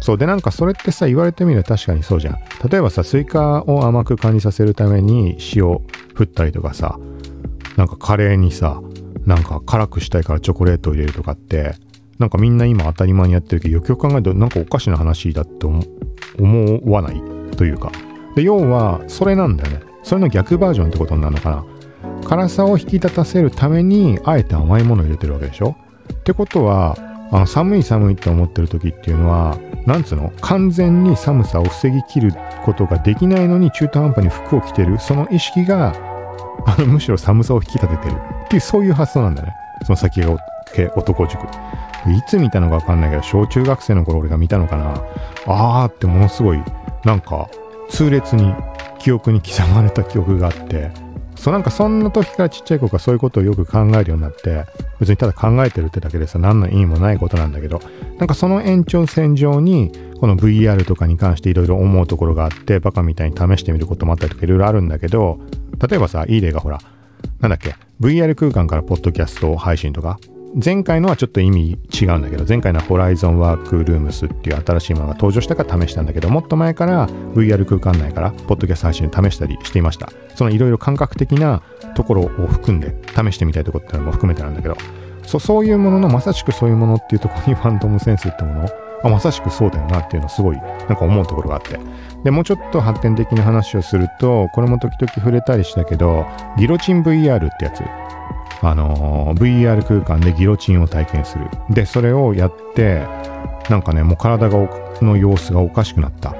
そうで、なんかそれってさ、言われてみれば確かにそうじゃん。例えばさ、スイカを甘く感じさせるために塩振ったりとかさ、なんかカレーにさ、なんか辛くしたいからチョコレートを入れるとかって、なんかみんな今当たり前にやってるけど、よくよく考えるとなんかおかしな話だって思わないというか、で、要はそれなんだよね。それの逆バージョンってことになるのかな。辛さを引き立たせるためにあえて甘いものを入れてるわけでしょ。ってことは、寒い寒いって思ってる時っていうのは、なんつうの、完全に寒さを防ぎきることができないのに中途半端に服を着てる、その意識がむしろ寒さを引き立ててるっていう、そういう発想なんだね。その先駆け男塾、いつ見たのか分かんないけど、小中学生の頃俺が見たのかな、あーってものすごいなんか痛烈に記憶に刻まれた記憶があって、そうなんかそんな時からちっちゃい子がそういうことをよく考えるようになって、別にただ考えてるってだけでさ、何の意味もないことなんだけど、なんかその延長線上にこの VR とかに関していろいろ思うところがあって、バカみたいに試してみることもあったりとかいろいろあるんだけど、例えばさ、いい例がほら、なんだっけ、 VR 空間からポッドキャスト配信とか、前回のはちょっと意味違うんだけど、前回の Horizon Workrooms っていう新しいものが登場したから試したんだけど、もっと前から VR 空間内からポッドキャスト配信を試したりしていました。そのいろいろ感覚的なところを含んで試してみたいところってのも含めてなんだけど、そういうものの、まさしくそういうものっていうところにファントムセンスってものを、まさしくそうだよなっていうのをすごいなんか思うところがあって、でもうちょっと発展的な話をすると、これも時々触れたりしたけど、ギロチン VR ってやつ、VR 空間でギロチンを体験する。で、それをやって、なんかね、もう体の様子がおかしくなった。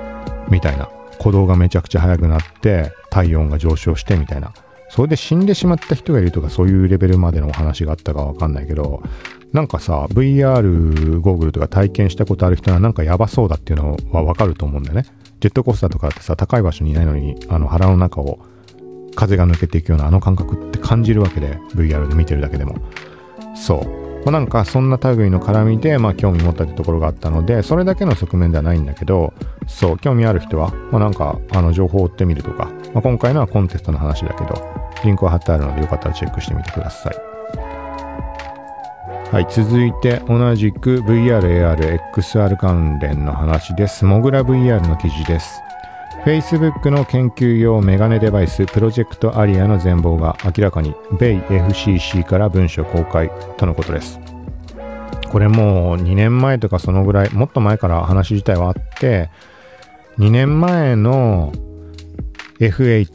みたいな。鼓動がめちゃくちゃ速くなって、体温が上昇してみたいな。それで死んでしまった人がいるとか、そういうレベルまでのお話があったかわかんないけど、なんかさ、VR ゴーグルとか体験したことある人はなんかやばそうだっていうのはわかると思うんだよね。ジェットコースターとかってさ、高い場所にいないのに、腹の中を、風が抜けていくようなあの感覚って感じるわけで、 VR で見てるだけでもそう、なんかそんな類の絡みで、興味持ったってところがあったので、それだけの側面ではないんだけど、そう、興味ある人は、なんか情報を追ってみるとか、今回のはコンテストの話だけど、リンクは貼ってあるのでよかったらチェックしてみてください。はい、続いて同じく VR、AR、XR 関連の話です。モグラ VR の記事です。Facebook の研究用メガネデバイスプロジェクトアリアの全貌が明らかに、米 FCC から文書公開とのことです。これもう2年前とかそのぐらい、もっと前から話自体はあって、2年前の F8、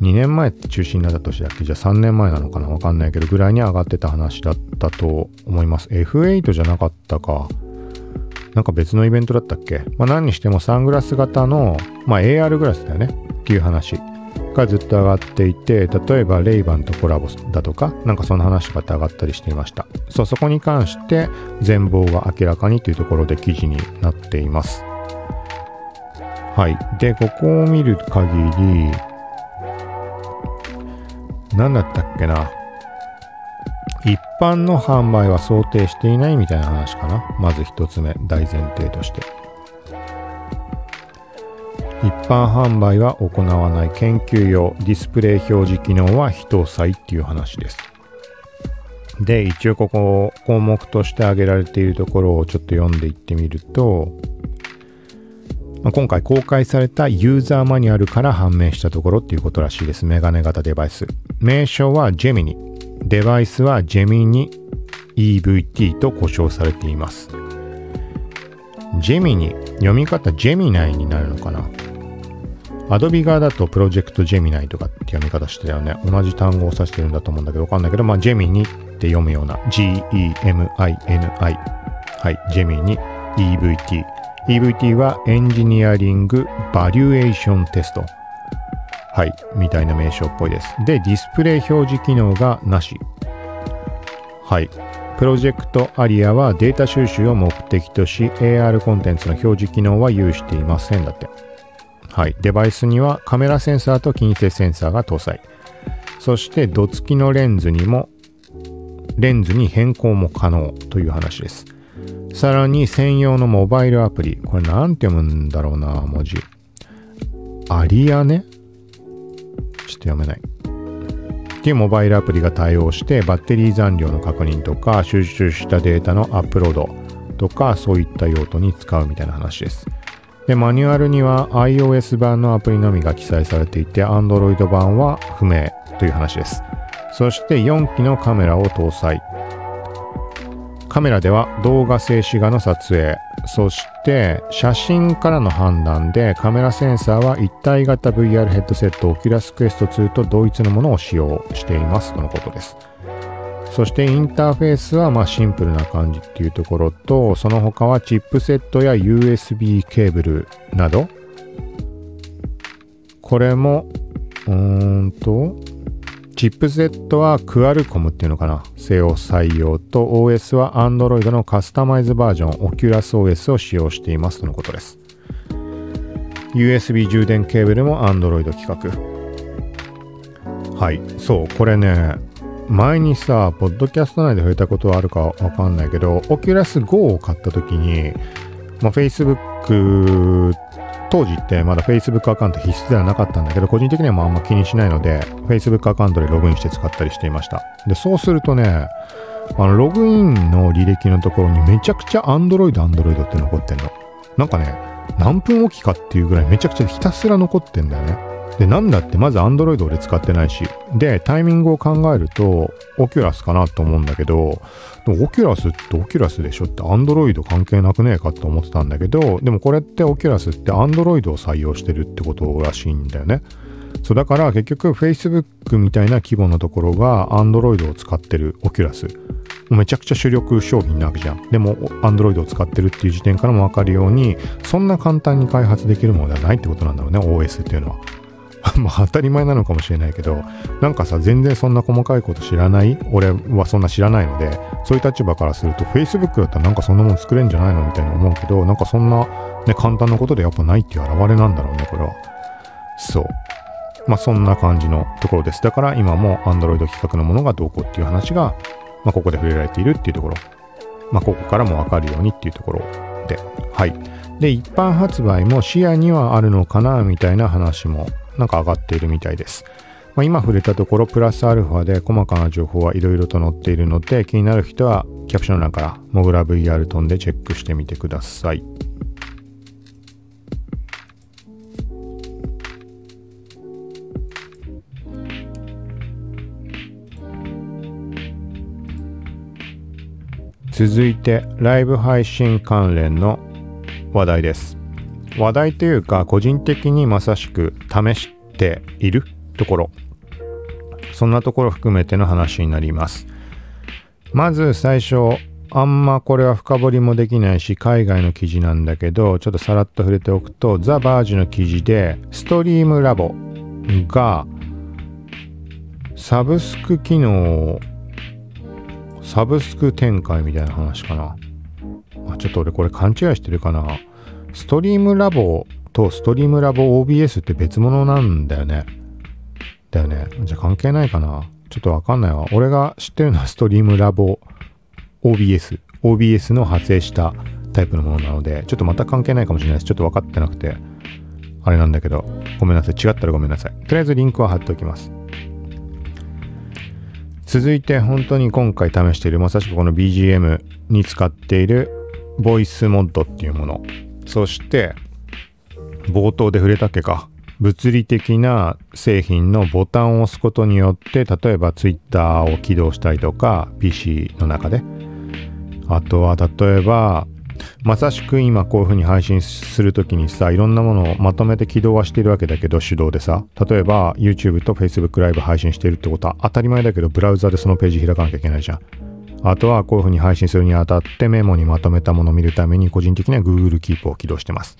2年前中止になった年だっけ、じゃあ3年前なのかな、わかんないけどぐらいに上がってた話だったと思います。 F8 じゃなかったか、なんか別のイベントだったっけ、何にしてもサングラス型の、AR グラスだよねっていう話がずっと上がっていて、例えばレイバンとコラボだとか、なんかその話とかって上がったりしていました。そう、そこに関して全貌が明らかにというところで記事になっています。はい、でここを見る限り、なんだったっけな、一般の販売は想定していないみたいな話かな。まず一つ目、大前提として。一般販売は行わない。研究用ディスプレイ表示機能は非搭載っていう話です。で、一応ここ項目として挙げられているところをちょっと読んでいってみると、今回公開されたユーザーマニュアルから判明したところっていうことらしいです。メガネ型デバイス。名称はジェミニ。デバイスはジェミニ EVT と呼称されています。ジェミニ、読み方ジェミナイになるのかな。Adobe 側だとプロジェクトジェミナイとかって読み方してたよね。同じ単語を指してるんだと思うんだけど、わかんないけど、まあ、ジェミニって読むような G-E-M-I-N-I、 はい、ジェミニ EVT。EVT はエンジニアリングバリュエーションテスト。はい、みたいな名称っぽいです。で、ディスプレイ表示機能がなし。はい。プロジェクトアリアはデータ収集を目的とし、AR コンテンツの表示機能は有していません。だって。はい。デバイスにはカメラセンサーと近接センサーが搭載。そして、度付きのレンズに変更も可能という話です。さらに、専用のモバイルアプリ。これなんて読むんだろうな、文字。アリアね。ちょっと読めない。っていうモバイルアプリが対応して、バッテリー残量の確認とか収集したデータのアップロードとか、そういった用途に使うみたいな話です。で、マニュアルには iOS 版のアプリのみが記載されていて、 Android 版は不明という話です。そして4機のカメラを搭載。カメラでは動画静止画の撮影、そして写真からの判断でカメラセンサーは一体型 VR ヘッドセット Oculus Quest 2と同一のものを使用していますとのことです。そしてインターフェースはまあシンプルな感じっていうところと、その他はチップセットや USB ケーブルなど、これもチップセットはクアルコムっていうのかな、製を採用と、 OS は Android のカスタマイズバージョン Oculus OS を使用していますとのことです。 USB 充電ケーブルも Android 規格。はい、そう、これね、前にさポッドキャスト内で触れたことはあるかわかんないけど、 Oculus Go を買った時に、まあ、Facebook 当時ってまだ Facebook アカウント必須ではなかったんだけど、個人的にはもうあんま気にしないので Facebook アカウントでログインして使ったりしていました。で、そうするとね、ログインの履歴のところにめちゃくちゃ Android って残ってんの。なんかね、何分おきかっていうぐらいめちゃくちゃひたすら残ってんだよね。で、なんだってまず Android 俺使ってないし、で、タイミングを考えると Oculus かなと思うんだけど、でも Oculus って Oculus でしょって Android 関係なくねえかと思ってたんだけど、でもこれって Oculus って Android を採用してるってことらしいんだよね。そう、だから結局 Facebook みたいな規模のところが Android を使ってる Oculus、 めちゃくちゃ主力商品なわけじゃん。でも Android を使ってるっていう時点からも分かるように、そんな簡単に開発できるものではないってことなんだろうね、 OS っていうのは。まあ当たり前なのかもしれないけど、なんかさ、全然そんな細かいこと知らない、俺はそんな知らないので、そういう立場からすると Facebook だったらなんかそんなもん作れんじゃないのみたいに思うけど、なんかそんなね、簡単なことでやっぱないっていう表れなんだろうね、これは。そう、まあそんな感じのところです。だから今も Android 規格のものがどうこうっていう話が、まあ、ここで触れられているっていうところ、まあここからもわかるようにっていうところで、はい。で、一般発売も視野にはあるのかなみたいな話もなんか上がっているみたいです。まあ、今触れたところプラスアルファで細かな情報はいろいろと載っているので、気になる人はキャプション欄からモグラ VR 飛んでチェックしてみてください。続いてライブ配信関連の話題です。話題というか、個人的にまさしく試しているところ、そんなところ含めての話になります。まず最初、あんまこれは深掘りもできないし海外の記事なんだけど、ちょっとさらっと触れておくと、ザ・バージの記事でストリームラボがサブスク展開みたいな話かな。ちょっと俺これ勘違いしてるかな。ストリームラボとストリームラボ OBS って別物なんだよね。だよね。じゃあ関係ないかな。ちょっとわかんないわ。俺が知ってるのはストリームラボ OBS。OBS の派生したタイプのものなので、ちょっとまた関係ないかもしれないです。ちょっと分かってなくて。あれなんだけど。ごめんなさい。違ったらごめんなさい。とりあえずリンクは貼っておきます。続いて本当に今回試している、まさしくこの BGM に使っているボイスモッドっていうもの。そして冒頭で触れたっけか、物理的な製品のボタンを押すことによって、例えば Twitter を起動したりとか PC の中で、あとは例えばまさしく今こういう風に配信するときにさ、いろんなものをまとめて起動はしてるわけだけど手動でさ、例えば YouTube と Facebook ライブ配信してるってことは当たり前だけどブラウザでそのページ開かなきゃいけないじゃん。あとはこういう風に配信するにあたってメモにまとめたものを見るために個人的には Google Keep を起動してます。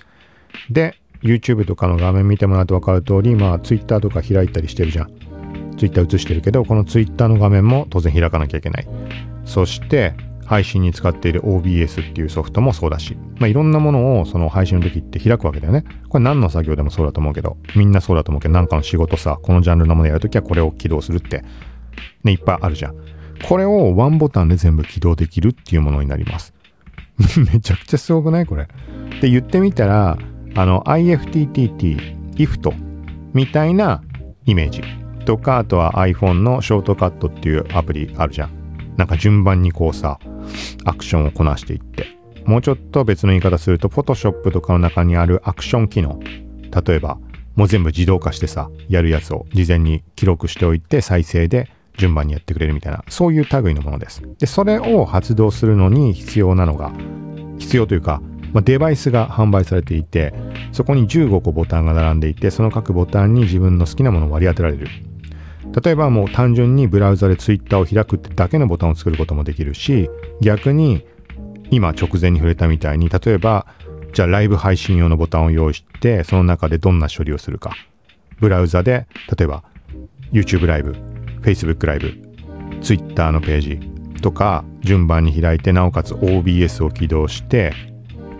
で YouTube とかの画面見てもらうと分かる通り、まあ Twitter とか開いたりしてるじゃん。 Twitter 映してるけどこの Twitter の画面も当然開かなきゃいけない。そして配信に使っている OBS っていうソフトもそうだし、まあ、いろんなものをその配信の時って開くわけだよね。これ何の作業でもそうだと思うけど、みんなそうだと思うけど、なんかの仕事さ、このジャンルのものやるときはこれを起動するって、ね、いっぱいあるじゃん。これをワンボタンで全部起動できるっていうものになります。めちゃくちゃすごくないこれ。で、言ってみたら、IFTTT、IFT みたいなイメージとか、あとは iPhone のショートカットっていうアプリあるじゃん。なんか順番にこうさ、アクションをこなしていって、もうちょっと別の言い方するとフォトショップとかの中にあるアクション機能、例えばもう全部自動化してさ、やるやつを事前に記録しておいて再生で順番にやってくれるみたいな、そういう類のものです。でそれを発動するのに必要なのが、必要というか、まあ、デバイスが販売されていて、そこに15個ボタンが並んでいて、その各ボタンに自分の好きなものを割り当てられる。例えばもう単純にブラウザでツイッターを開くってだけのボタンを作ることもできるし、逆に今直前に触れたみたいに、例えばじゃあライブ配信用のボタンを用意して、その中でどんな処理をするか、ブラウザで例えば YouTube ライブ、 Facebook ライブ、 Twitter のページとか順番に開いて、なおかつ OBS を起動して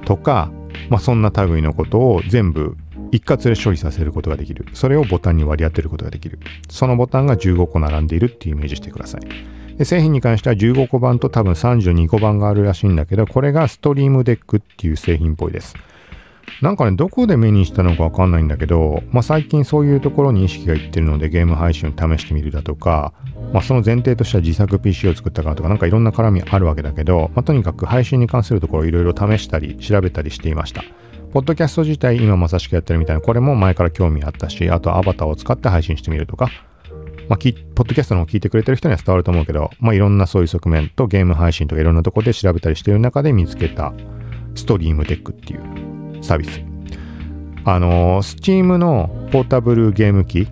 とか、まあ、そんな類のことを全部一括で処理させることができる。それをボタンに割り当てることができる。そのボタンが15個並んでいるっていうイメージしてください。で製品に関しては15個版と多分32個版があるらしいんだけど、これがストリームデックっていう製品っぽいです。なんかね、どこで目にしたのかわかんないんだけど、まあ、最近そういうところに意識がいってるので、ゲーム配信を試してみるだとか、まあ、その前提としては自作 PC を作ったからとか、なんかいろんな絡みあるわけだけど、まあ、とにかく配信に関するところをいろいろ試したり調べたりしていました。ポッドキャスト自体今まさしくやってるみたいな、これも前から興味あったし、あとアバターを使って配信してみるとか、まあ、ポッドキャストの聞いてくれてる人には伝わると思うけど、まあ、いろんなそういう側面とゲーム配信とかいろんなところで調べたりしてる中で見つけたストリームデックっていうサービス。スチームのポータブルゲーム機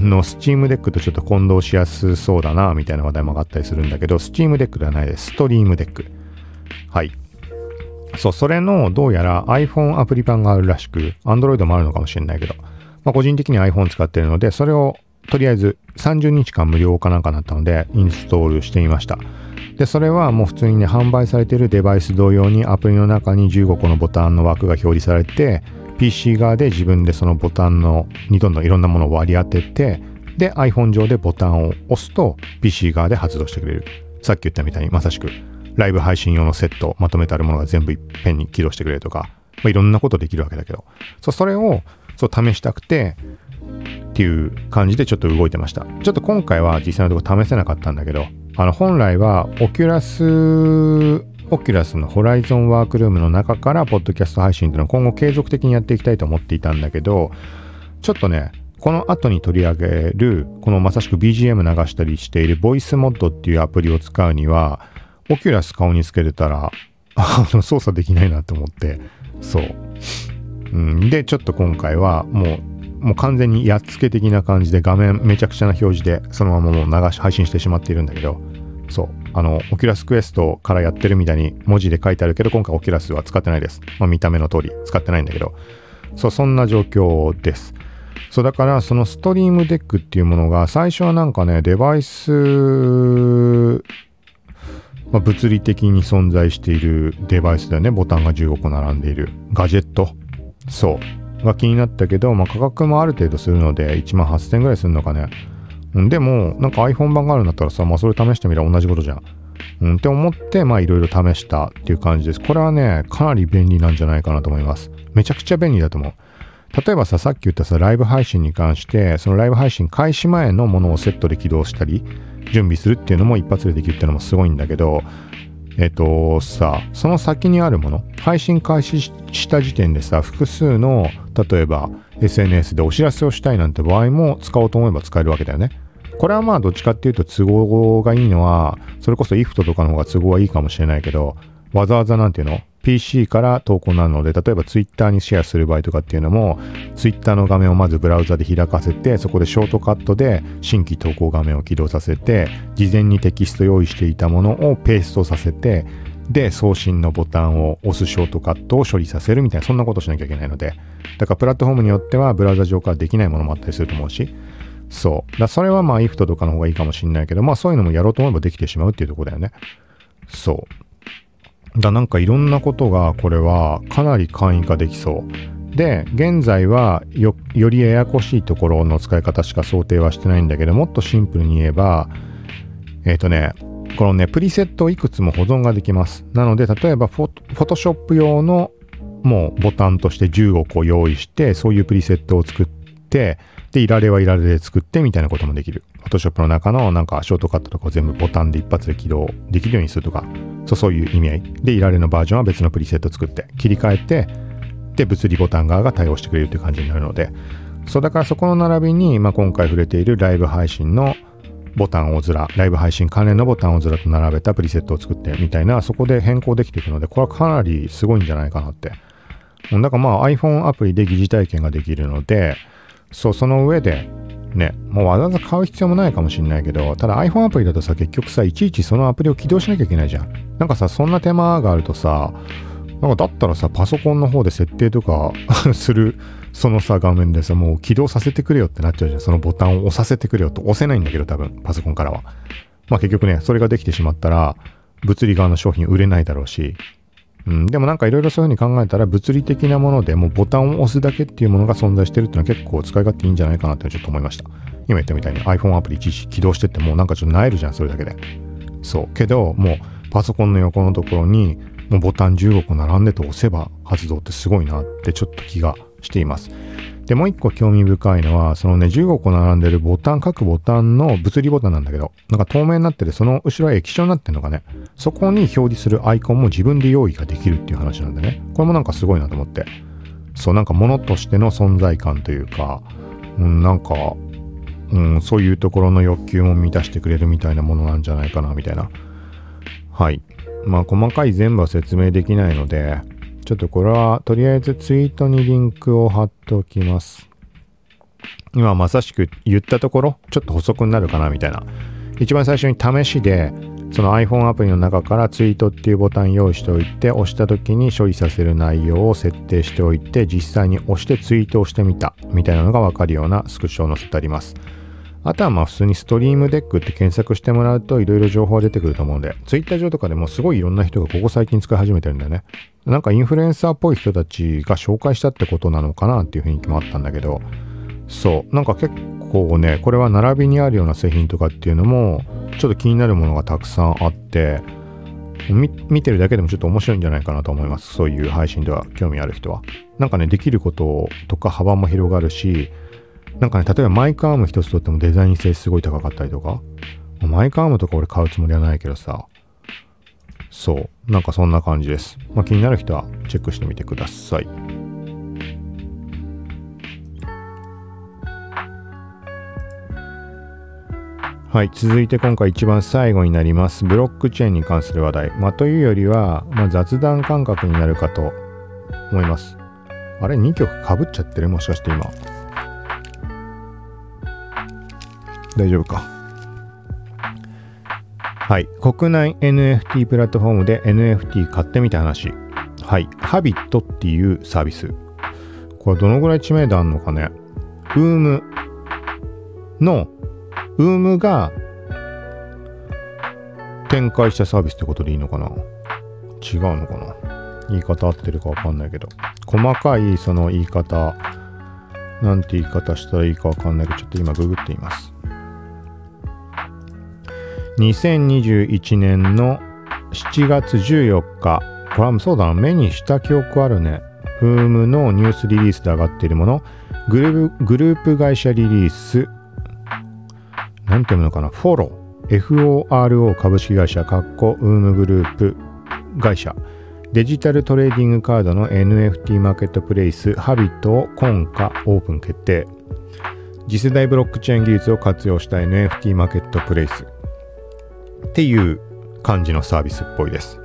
のスチームデックとちょっと混同しやすそうだなみたいな話題もあったりするんだけど、スチームデックではないです。ストリームデック。はい。そう、それのどうやら iPhone アプリ版があるらしく、Android もあるのかもしれないけど、まあ、個人的に iPhone 使ってるので、それをとりあえず30日間無料かなんかなったのでインストールしてみました。でそれはもう普通にね、販売されているデバイス同様にアプリの中に15個のボタンの枠が表示されて、 PC 側で自分でそのボタンのにどんどんいろんなものを割り当てて、で iPhone 上でボタンを押すと PC 側で発動してくれる。さっき言ったみたいにまさしくライブ配信用のセット、まとめてあるものが全部いっぺんに起動してくれるとか、まあ、いろんなことできるわけだけど、それを試したくてっていう感じでちょっと動いてました。ちょっと今回は実際のところ試せなかったんだけど、本来はOculus の Horizon Workroom の中からポッドキャスト配信っていうのを今後継続的にやっていきたいと思っていたんだけど、ちょっとね、この後に取り上げるこのまさしく BGM 流したりしているボイスモッドっていうアプリを使うにはオキュラス顔につけてたら操作できないなと思って、そう、でちょっと今回はもう完全にやっつけ的な感じで画面めちゃくちゃな表示でそのままもう配信してしまっているんだけど、そう、オキュラスクエストからやってるみたいに文字で書いてあるけど、今回オキュラスは使ってないです。まあ、見た目の通り使ってないんだけど、そう、そんな状況です。そうだから、そのストリームデックっていうものが最初はなんかね、デバイス、まあ、物理的に存在しているデバイスだよね。ボタンが15個並んでいるガジェット、そうが気になったけど、まあ、価格もある程度するので18,000円ぐらいするのかね。でもなんか iPhone 版があるんだったらさ、まあ、それ試してみれば同じことじゃん、って思って、まあいろいろ試したっていう感じです。これはね、かなり便利なんじゃないかなと思います。めちゃくちゃ便利だと思う。例えばさっき言ったさ、ライブ配信に関して、そのライブ配信開始前のものをセットで起動したり準備するっていうのも一発でできるっていうのもすごいんだけど、さ、その先にあるもの、配信開始した時点でさ、複数の例えば SNS でお知らせをしたいなんて場合も使おうと思えば使えるわけだよね。これはまあどっちかっていうと都合がいいのは、それこそ IFT とかの方が都合はいいかもしれないけど、わざわざなんていうの、PC から投稿なので、例えば Twitter にシェアする場合とかっていうのも、Twitter の画面をまずブラウザで開かせて、そこでショートカットで新規投稿画面を起動させて、事前にテキスト用意していたものをペーストさせて、で送信のボタンを押すショートカットを処理させるみたいな、そんなことしなきゃいけないので、だからプラットフォームによってはブラウザ上からできないものもあったりすると思うし、そうだ、それはまあ IFT とかの方がいいかもしれないけど、まあそういうのもやろうと思えばできてしまうっていうところだよね。そうだ、なんかいろんなことがこれはかなり簡易化できそうで、現在は よりややこしいところの使い方しか想定はしてないんだけど、もっとシンプルに言えばこのね、プリセットをいくつも保存ができます。なので、例えばフォトショップ用のもうボタンとして15個用意して、そういうプリセットを作って、で、いられはいられで作ってみたいなこともできる。フォトショップの中のなんかショートカットとかを全部ボタンで一発で起動できるようにするとか、そういう意味合い。で、いられのバージョンは別のプリセット作って、切り替えて、で、物理ボタン側が対応してくれるという感じになるので、そう、だからそこの並びに、まあ、今回触れているライブ配信のボタンをずら、ライブ配信関連のボタンをずらと並べたプリセットを作ってみたいな、そこで変更できていくので、これはかなりすごいんじゃないかなって。だからまあ iPhone アプリで疑似体験ができるので、そう、その上で、ね、もうわざわざ買う必要もないかもしれないけど、ただ iPhone アプリだとさ、結局さ、いちいちそのアプリを起動しなきゃいけないじゃん。なんかさ、そんな手間があるとさ、なんかだったらさ、パソコンの方で設定とかする、そのさ、画面でさ、もう起動させてくれよってなっちゃうじゃん。そのボタンを押させてくれよと。押せないんだけど、多分、パソコンからは。まあ結局ね、それができてしまったら、物理側の商品売れないだろうし。うん、でもなんかいろいろそういう風に考えたら、物理的なものでもうボタンを押すだけっていうものが存在してるっていうのは結構使い勝手いいんじゃないかなってちょっと思いました。今言ったみたいに iPhone アプリいちいち起動してってもうなんかちょっと萎えるじゃん、それだけで。そう。けど、もうパソコンの横のところに、もうボタン15個並んでと押せば発動ってすごいなってちょっと気がしています。で、もう一個興味深いのは、そのね、15個並んでるボタン、各ボタンの物理ボタンなんだけど、なんか透明になってて、その後ろは液晶になってるのかね。そこに表示するアイコンも自分で用意ができるっていう話なんでね。これもなんかすごいなと思って。そう、なんか物としての存在感というか、なんか、そういうところの欲求も満たしてくれるみたいなものなんじゃないかな、みたいな。はい。まあ細かい全部は説明できないので、ちょっとこれはとりあえずツイートにリンクを貼っておきます。今まさしく言ったところ、ちょっと補足になるかなみたいな。一番最初に試しで、その iPhone アプリの中からツイートっていうボタン用意しておいて、押した時に処理させる内容を設定しておいて、実際に押してツイートをしてみたみたいなのがわかるようなスクショを載せてあります。あとはまあ普通にストリームデックって検索してもらうといろいろ情報が出てくると思うので、ツイッター上とかでもすごいいろんな人がここ最近使い始めてるんだよね。なんかインフルエンサーっぽい人たちが紹介したってことなのかなっていう雰囲気もあったんだけど、そう、なんか結構ね、これは並びにあるような製品とかっていうのもちょっと気になるものがたくさんあって、見てるだけでもちょっと面白いんじゃないかなと思います。そういう配信では興味ある人は。なんかね、できることとか幅も広がるし、なんかね、例えばマイクアーム一つとってもデザイン性すごい高かったりとか、マイクアームとか俺買うつもりはないけどさ、そう、なんかそんな感じです。まあ、気になる人はチェックしてみてください。はい、続いて今回一番最後になります。ブロックチェーンに関する話題。まあ、というよりは、まあ、雑談感覚になるかと思います。あれ、2曲被っちゃってる？もしかして今。大丈夫か。はい。国内 NFT プラットフォームで NFT 買ってみた話。はい。ハビットっていうサービス。これどのぐらい知名度あんのかね。ウームが展開したサービスってことでいいのかな。違うのかな。言い方合ってるかわかんないけど。細かいその言い方、なんて言い方したらいいかわかんないけど、ちょっと今ググっています。2021年の7月14日、これはそうだな、目にした記憶あるね。フームのニュースリリースで上がっているもの、グループ会社リリース、なんて読むのかな、フォロー、FORO 株式会社、カッコウームグループ会社、デジタルトレーディングカードの NFT マーケットプレイス、ハビットを今夏オープン決定。次世代ブロックチェーン技術を活用した NFT マーケットプレイス。っていう感じのサービスっぽいです。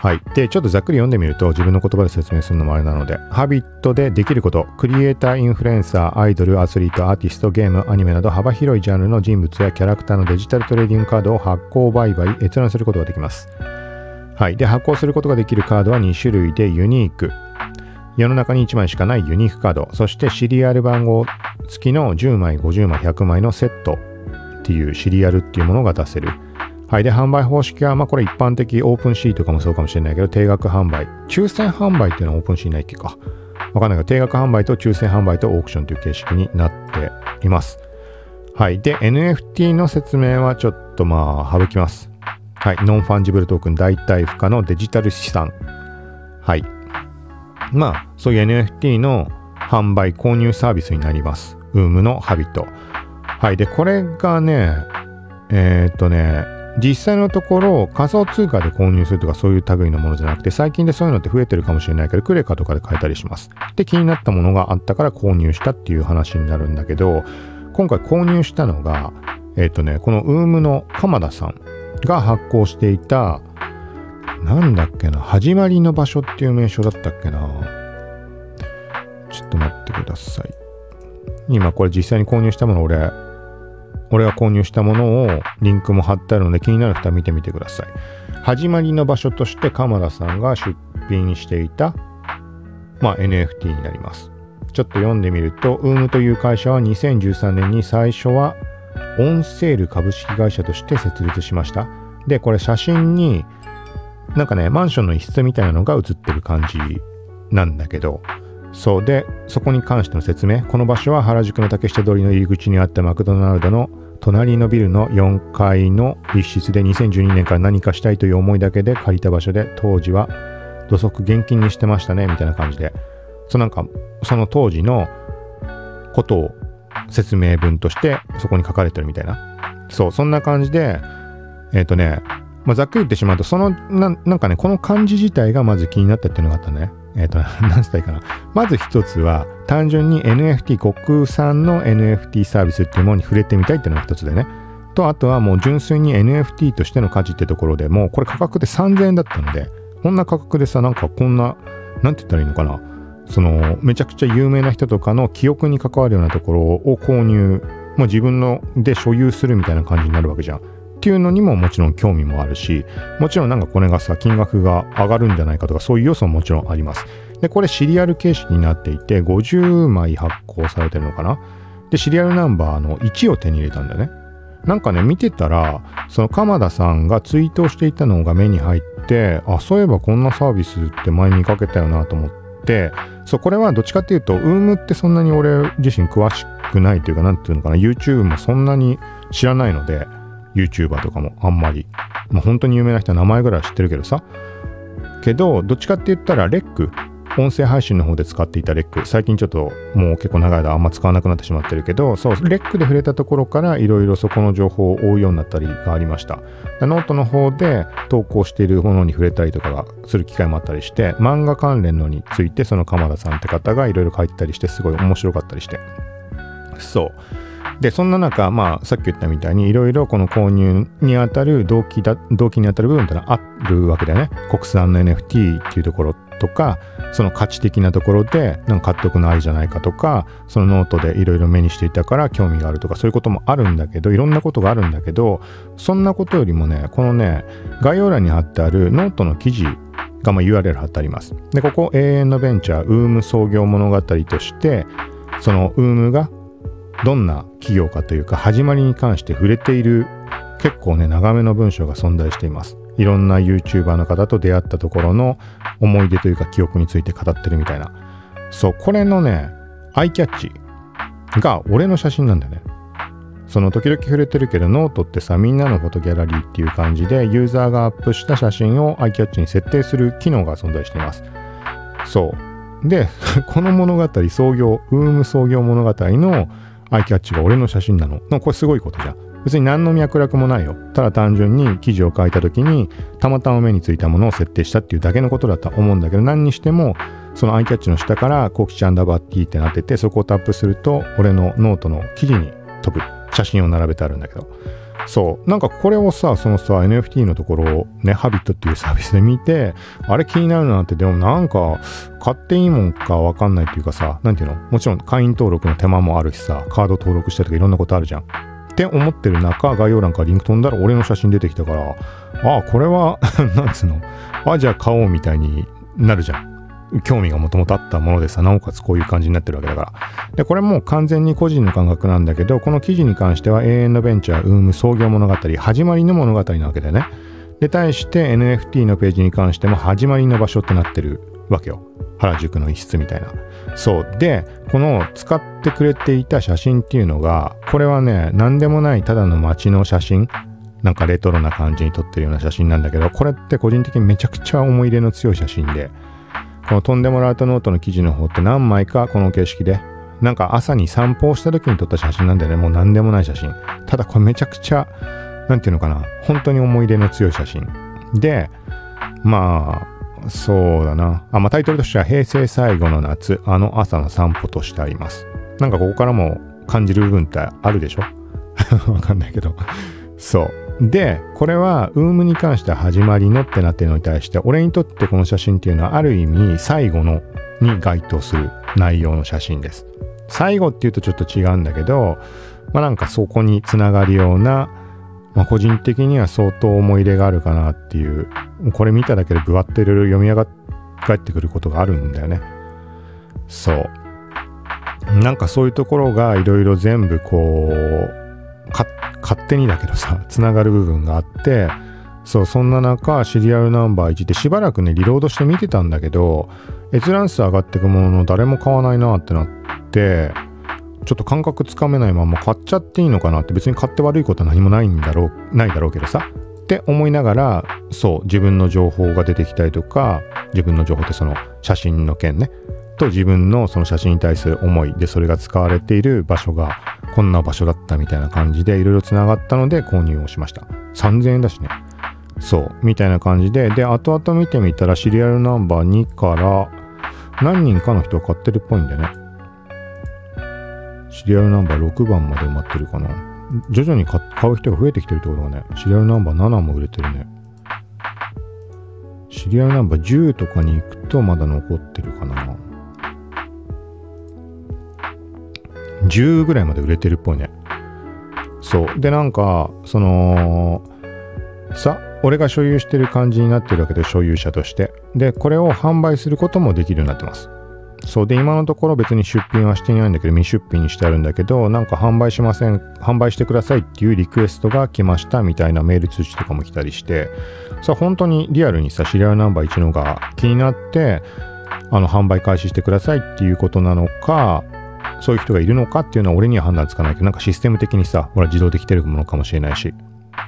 はい。で、ちょっとざっくり読んでみると、自分の言葉で説明するのもあれなので、ハビットでできること、クリエイター、インフルエンサー、アイドル、アスリート、アーティスト、ゲーム、アニメなど幅広いジャンルの人物やキャラクターのデジタルトレーディングカードを発行、売買、閲覧することができます。はい。で、発行することができるカードは2種類で、ユニーク。世の中に1枚しかないユニークカード、そしてシリアル番号付きの10枚、50枚、100枚のセットっていうシリアルっていうものが出せる。はい。で、販売方式は、まあこれ一般的、オープンシーとかもそうかもしれないけど、定額販売。抽選販売っていうのはオープンシーないっけか。わかんないけど、定額販売と抽選販売とオークションという形式になっています。はい。で、NFT の説明はちょっとまあ省きます。はい。ノンファンジブルトークン、代替不可のデジタル資産。はい。まあ、そういう NFT の販売、購入サービスになります。UUM のハビット。はい。で、これがね、実際のところ仮想通貨で購入するとかそういう類のものじゃなくて、最近でそういうのって増えてるかもしれないけど、クレカとかで買えたりします。で、気になったものがあったから購入したっていう話になるんだけど、今回購入したのがこのUUMの鎌田さんが発行していた、なんだっけな、始まりの場所っていう名称だったっけな、ちょっと待ってください。今これ実際に購入したもの、俺が購入したものをリンクも貼ってあるので、気になる方は見てみてください。始まりの場所として鎌田さんが出品していた、まあ、NFT になります。ちょっと読んでみると、UUM という会社は2013年に最初はオンセール株式会社として設立しました。で、これ写真になんかね、マンションの一室みたいなのが写ってる感じなんだけど、そうで、そこに関しての説明。この場所は原宿の竹下通りの入り口にあったマクドナルドの隣のビルの4階の一室で、2012年から何かしたいという思いだけで借りた場所で、当時は土足現金にしてましたねみたいな感じで、なんかその当時のことを説明文としてそこに書かれてるみたいな、そんな感じで、ざっくり言ってしまうと、なんかね、この漢字自体がまず気になったっていうのがあったね。何つったらいいかな。まず一つは、単純に NFT、国産の NFT サービスっていうものに触れてみたいっていうのが一つでね。と、あとはもう純粋に NFT としての価値ってところで、もうこれ価格で3000円だったので、こんな価格でさ、なんかこんな、なんて言ったらいいのかな。めちゃくちゃ有名な人とかの記憶に関わるようなところを購入、もう自分ので所有するみたいな感じになるわけじゃん。っていうのにももちろん興味もあるし、もちろんなんかこれがさ、金額が上がるんじゃないかとか、そういう要素ももちろんあります。で、これシリアル形式になっていて、50枚発行されてるのかな。で、シリアルナンバーの1を手に入れたんだよね。なんかね、見てたら、その鎌田さんがツイートしていたのが目に入って、あ、そういえばこんなサービスって前見かけたよなと思って、これはどっちかっていうと、UUM ってそんなに俺自身詳しくないというか、なんていうのかな、 YouTube もそんなに知らないので、YouTuber とかもあんまり、本当に有名な人は名前ぐらい知ってるけどさ、どっちかって言ったらレック、音声配信の方で使っていたレック、最近ちょっともう結構長い間あんま使わなくなってしまってるけど、レックで触れたところからいろいろそこの情報を追うようになったりがありました。ノートの方で投稿しているものに触れたりとかする機会もあったりして、漫画関連のについてその鎌田さんって方がいろいろ書いてたりして、すごい面白かったりして、で、そんな中、さっき言ったみたいに、いろいろこの購入にあたる動機にあたる部分ってのはあるわけだよね。国産の NFT っていうところとか、その価値的なところで、なんか買っとくのありじゃないかとか、そのノートでいろいろ目にしていたから興味があるとか、そういうこともあるんだけど、いろんなことがあるんだけど、そんなことよりもね、このね、概要欄に貼ってあるノートの記事がURL 貼ってあります。で、ここ、永遠のベンチャー、UUM 創業物語として、その UUM がどんな企業かというか、始まりに関して触れている、結構ね、長めの文章が存在しています。いろんな YouTuber の方と出会ったところの思い出というか、記憶について語ってるみたいな。これのね、アイキャッチが俺の写真なんだよね。時々触れてるけど、ノートってさ、みんなのフォトギャラリーっていう感じで、ユーザーがアップした写真をアイキャッチに設定する機能が存在しています。で、この物語、UUM 創業物語のアイキャッチが俺の写真なの。これすごいことじゃん。別に何の脈絡もないよ。ただ単純に記事を書いた時にたまたま目についたものを設定したっていうだけのことだったと思うんだけど、何にしてもそのアイキャッチの下からコキチアンダーバーティーってなってて、そこをタップすると俺のノートの記事に飛ぶ。写真を並べてあるんだけど、そうなんかこれをさ、そのさ NFT のところをね、ハビットっていうサービスで見て、あれ気になるなって。でもなんか買っていいもんかわかんないっていうかさ、なんていうの、もちろん会員登録の手間もあるしさ、カード登録したとかいろんなことあるじゃんって思ってる中、概要欄からリンク飛んだら俺の写真出てきたから、ああこれはなんつうの、あじゃあ買おうみたいになるじゃん。興味がもともとあったものでさ、なおかつこういう感じになってるわけだから。でこれもう完全に個人の感覚なんだけど、この記事に関しては永遠のベンチャー生む創業物語、始まりの物語なわけだよね。で対して NFT のページに関しても始まりの場所ってなってるわけよ、原宿の一室みたいな。そうで、この使ってくれていた写真っていうのが、これはね何でもないただの街の写真、なんかレトロな感じに撮ってるような写真なんだけど、これって個人的にめちゃくちゃ思い入れの強い写真で、このとんでもラートノートの記事の方って何枚かこの形式で、なんか朝に散歩をした時に撮った写真なんだよね。もう何でもない写真。ただこれめちゃくちゃ、なんていうのかな、本当に思い入れの強い写真。で、まあ、そうだな。まあタイトルとしては平成最後の夏、あの朝の散歩としてあります。なんかここからも感じる部分ってあるでしょわかんないけど。そう。でこれはウームに関しては始まりのってなってるのに対して、俺にとってこの写真っていうのはある意味最後のに該当する内容の写真です。最後っていうとちょっと違うんだけど、まあなんかそこにつながるような、まあ、個人的には相当思い入れがあるかなっていう。これ見ただけでぶわっていろいろ読み上がってくることがあるんだよね。そうなんかそういうところがいろいろ全部こう勝手にだけどさ、つながる部分があって、そう、そんな中シリアルナンバー1でしばらくねリロードして見てたんだけど、閲覧数上がってくものの誰も買わないなってなって、ちょっと感覚つかめないまま買っちゃっていいのかなって。別に買って悪いことは何もないだろうけどさって思いながら、そう自分の情報が出てきたりとか、自分の情報ってその写真の件ねと自分のその写真に対する思いで、それが使われている場所がこんな場所だったみたいな感じでいろいろつながったので購入をしました。3000円だしね。そうみたいな感じで、で後々見てみたらシリアルナンバー2から何人かの人が買ってるっぽいんだよね。シリアルナンバー6番まで埋まってるかな。徐々に買う人が増えてきてるってことがね。シリアルナンバー7も売れてるね。シリアルナンバー10とかに行くとまだ残ってるかな。10ぐらいまで売れてるっぽいね。そうで、なんかそのさ、俺が所有してる感じになってるわけで、所有者として。でこれを販売することもできるようになってます。そうで、今のところ別に出品はしていないんだけど、未出品にしてあるんだけど、なんか販売しません、販売してくださいっていうリクエストが来ましたみたいなメール通知とかも来たりして、さ本当にリアルにさ、シリアルナンバー1のが気になって、販売開始してくださいっていうことなのか、そういう人がいるのかっていうのは俺には判断つかないけど、なんかシステム的にさ、ほら自動で来てるものかもしれないし、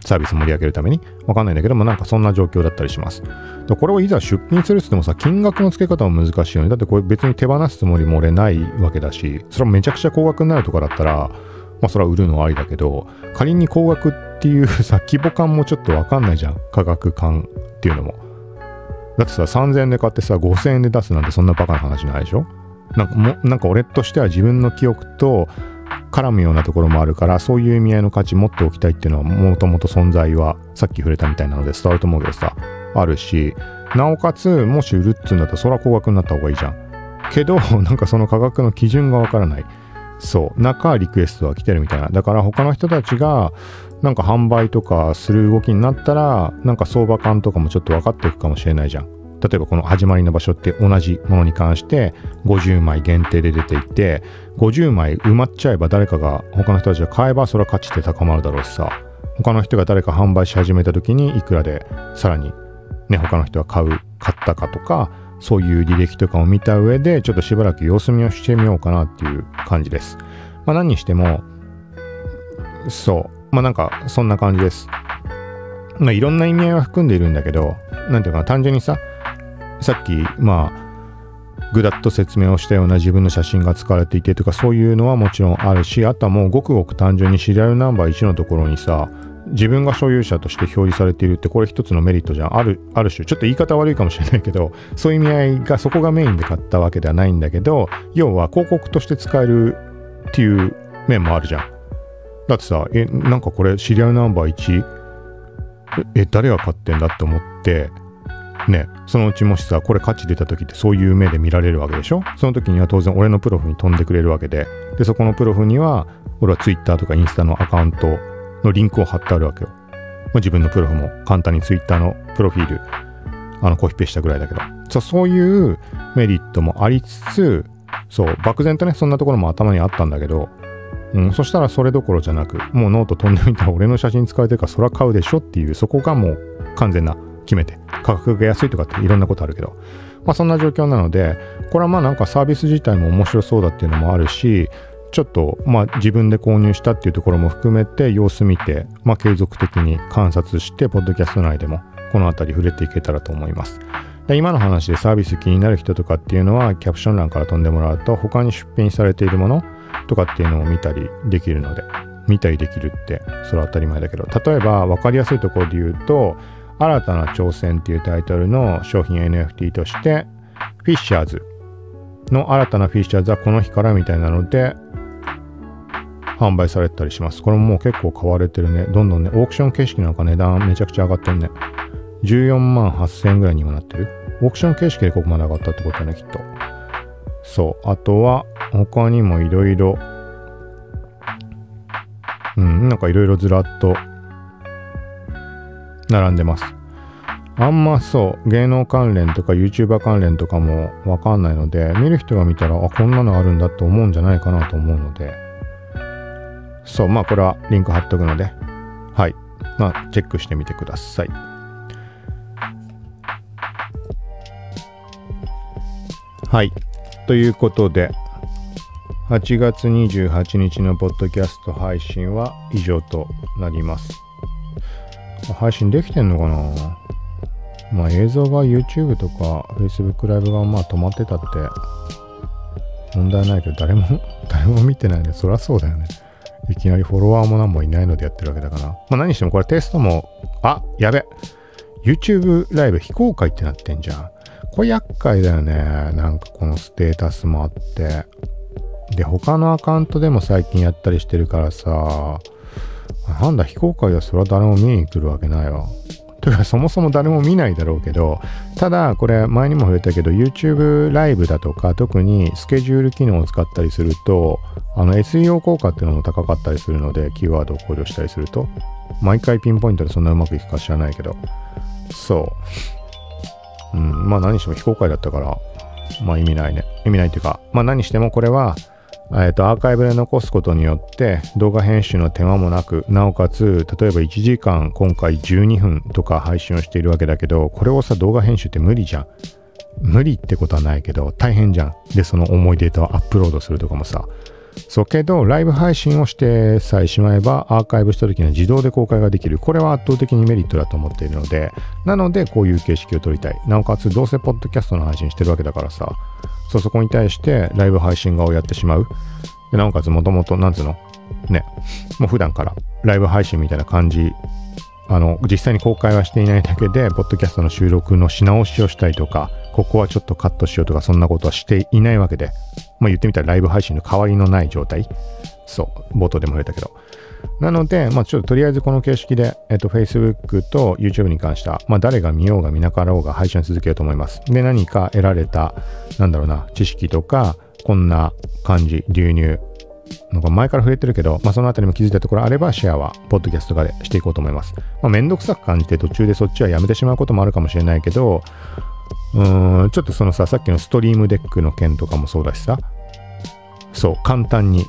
サービス盛り上げるためにわかんないんだけども、なんかそんな状況だったりします。でこれをいざ出品するっつってもさ、金額の付け方も難しいよね。だってこれ別に手放すつもりも俺ないわけだし、それはめちゃくちゃ高額になるとかだったら、まあそれは売るのはありだけど、仮に高額っていうさ、規模感もちょっとわかんないじゃん、価格感っていうのも。だってさ、3000円で買ってさ5000円で出すなんて、そんなバカな話ないでしょ。なんか俺としては自分の記憶と絡むようなところもあるから、そういう意味合いの価値持っておきたいっていうのは、もともと存在はさっき触れたみたいなので伝わると思うけどさ、あるし、なおかつもし売るっつうんだったらそれは高額になった方がいいじゃん。けどなんかその価格の基準がわからない、そう中リクエストは来てるみたいな。だから他の人たちがなんか販売とかする動きになったら、なんか相場感とかもちょっと分かっていくかもしれないじゃん。例えばこの始まりの場所って同じものに関して50枚限定で出ていて、50枚埋まっちゃえば誰かが、他の人たちが買えばそれは価値って高まるだろうしさ、他の人が誰か販売し始めた時にいくらでさらにね、他の人が買ったかとか、そういう履歴とかを見た上でちょっとしばらく様子見をしてみようかなっていう感じです。まあ何にしてもそうまあなんかそんな感じです。まあいろんな意味合いは含んでいるんだけど、なんていうかな、単純にさっきまあぐだっと説明をしたような自分の写真が使われていてとか、そういうのはもちろんあるし、あとはもうごくごく単純にシリアルナンバー1のところにさ、自分が所有者として表示されているって、これ一つのメリットじゃん。ある種ちょっと言い方悪いかもしれないけど、そういう意味合いが、そこがメインで買ったわけではないんだけど、要は広告として使えるっていう面もあるじゃん。だってさ、なんかこれシリアルナンバー1、誰が買ってんだって思ってね、そのうちもしさ、これ価値出た時ってそういう目で見られるわけでしょ。その時には当然俺のプロフに飛んでくれるわけで、でそこのプロフには俺は Twitter とかインスタのアカウントのリンクを貼ってあるわけよ。まあ、自分のプロフも簡単に Twitter のプロフィールコピペしたぐらいだけど、そういうメリットもありつつ、そう漠然とねそんなところも頭にあったんだけど、そしたらそれどころじゃなく、もうノート飛んでみたら俺の写真使えてるからそら買うでしょっていう、そこがもう完全な決めて、価格が安いとかっていろんなことあるけど、まあそんな状況なので、これはまあなんかサービス自体も面白そうだっていうのもあるし、ちょっとまあ自分で購入したっていうところも含めて様子見て、まあ継続的に観察して、ポッドキャスト内でもこのあたり触れていけたらと思います。で、今の話でサービス気になる人とかっていうのはキャプション欄から飛んでもらうと、他に出品されているものとかっていうのを見たりできるので、見たりできるってそれは当たり前だけど、例えば分かりやすいところで言うと、新たな挑戦っていうタイトルの商品 NFT としてフィッシャーズの新たなフィッシャーズはこの日からみたいなので販売されたりします。これももう結構買われてるね。どんどんね、オークション形式なんか値段めちゃくちゃ上がってるね。14万8000円ぐらいに今なってる。オークション形式でここまで上がったってことだね、きっと。そう、あとは他にもいろいろ、なんかいろいろずらっと並んでます。あんまそう芸能関連とか YouTuber 関連とかもわかんないので、見る人が見たらあこんなのあるんだと思うんじゃないかなと思うので、そう、まあこれはリンク貼っとくので、はい、まあチェックしてみてください。はい、ということで8月28日のポッドキャスト配信は以上となります。配信できてんのかな。まあ映像が YouTube とか Facebook ライブがまあ止まってたって問題ないけど、誰も見てないね。そりゃそうだよね。いきなりフォロワーも何もいないのでやってるわけだから。まあ何してもこれテストも、あ、やべ。YouTube ライブ非公開ってなってんじゃん。これ厄介だよね。なんかこのステータスもあって。で、他のアカウントでも最近やったりしてるからさ、なんだ非公開だ、それは誰も見に来るわけないわ。というかそもそも誰も見ないだろうけど、ただこれ前にも触れたけど YouTube ライブだとか、特にスケジュール機能を使ったりするとSEO 効果っていうのも高かったりするので、キーワードを考慮したりすると毎回ピンポイントでそんなうまくいくか知らないけど、そう、まあ何しても非公開だったからまあ意味ないね。意味ないというか、まあ何してもこれはアーカイブで残すことによって動画編集の手間もなく、なおかつ例えば1時間今回12分とか配信をしているわけだけど、これをさ動画編集って無理じゃん。無理ってことはないけど大変じゃん。でその重いデータをアップロードするとかもさ、そうけどライブ配信をしてさえしまえばアーカイブした時には自動で公開ができる。これは圧倒的にメリットだと思っているので、なのでこういう形式を取りたい。なおかつどうせポッドキャストの配信してるわけだからさ、そうそこに対してライブ配信側をやってしまう。でなおかつもともとなんつうのね、もう普段からライブ配信みたいな感じ、実際に公開はしていないだけでポッドキャストの収録のし直しをしたりとか、ここはちょっとカットしようとかそんなことはしていないわけで、まあ、言ってみたらライブ配信の代わりのない状態。そう冒頭でも触れたけど、なのでまあちょっととりあえずこの形式でFacebook と YouTube に関してはまあ誰が見ようが見なかろうが配信を続けようと思います。で何か得られたなんだろうな知識とか、こんな感じ流入なんか前から触れてるけど、まあそのあたりも気づいたところあればシェアはポッドキャストとかでしていこうと思います。まあめんどくさく感じて途中でそっちはやめてしまうこともあるかもしれないけど、ちょっとそのさ、さっきのストリームデックの件とかもそうだしさ、そう簡単に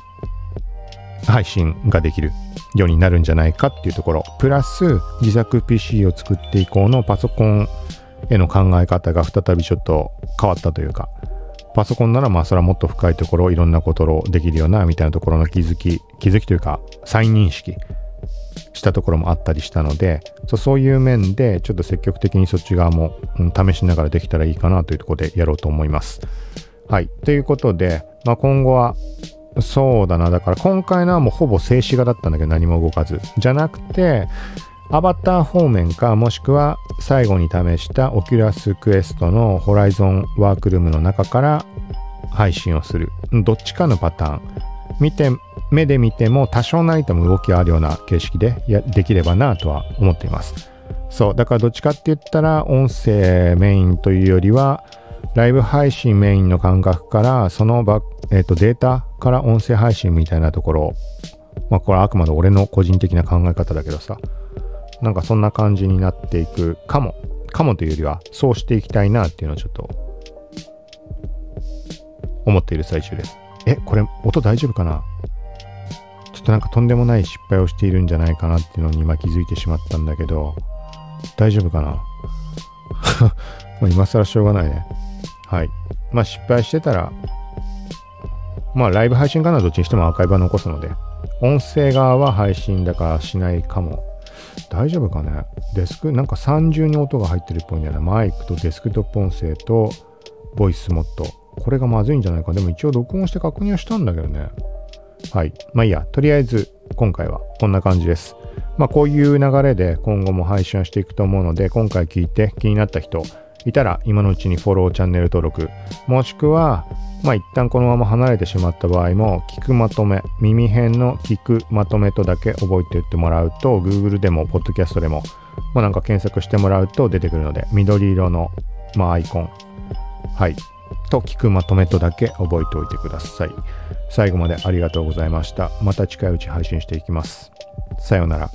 配信ができるようになるんじゃないかっていうところ、プラス自作 PC を作って以降のパソコンへの考え方が再びちょっと変わったというか、パソコンならまあそれはもっと深いところいろんなことをできるようなみたいなところの気づきというか再認識したところもあったりしたので、そういう面でちょっと積極的にそっち側も試しながらできたらいいかなというところでやろうと思います。はい。ということで、まあ、今後はそうだな、だから今回のはもうほぼ静止画だったんだけど何も動かずじゃなくて、アバター方面か、もしくは最後に試した Oculus Quest の Horizon Workroom の中から配信をするどっちかのパターン見て目で見ても多少なりとも動きがあるような形式でできればなとは思っています。そうだからどっちかって言ったら音声メインというよりはライブ配信メインの感覚からそのデータから音声配信みたいなところ、まあこれはあくまで俺の個人的な考え方だけどさ、なんかそんな感じになっていくかもというよりはそうしていきたいなっていうのをちょっと思っている最中です。これ音大丈夫かな？ちょっとなんかとんでもない失敗をしているんじゃないかなっていうのに今気づいてしまったんだけど大丈夫かな？もう今更しょうがないね。はい。まあ失敗してたらまあライブ配信かなどっちにしてもアーカイブは残すので音声側は配信だからしないかも。大丈夫かね？デスクなんか30に音が入ってるっぽいんだよな。マイクとデスクトップ音声とボイスモッド。これがまずいんじゃないか。でも一応録音して確認はしたんだけどね。はい。まあいいや。とりあえず今回はこんな感じです。まあこういう流れで今後も配信はしていくと思うので、今回聞いて気になった人いたら今のうちにフォロー、チャンネル登録、もしくはまあ一旦このまま離れてしまった場合も聞くまとめ、耳辺の聞くまとめとだけ覚えていってもらうと Google でも Podcast でも、まあ、なんか検索してもらうと出てくるので緑色の、まあ、アイコンはいと聞くまとめとだけ覚えておいてください。最後までありがとうございました。また近いうち配信していきます。さようなら。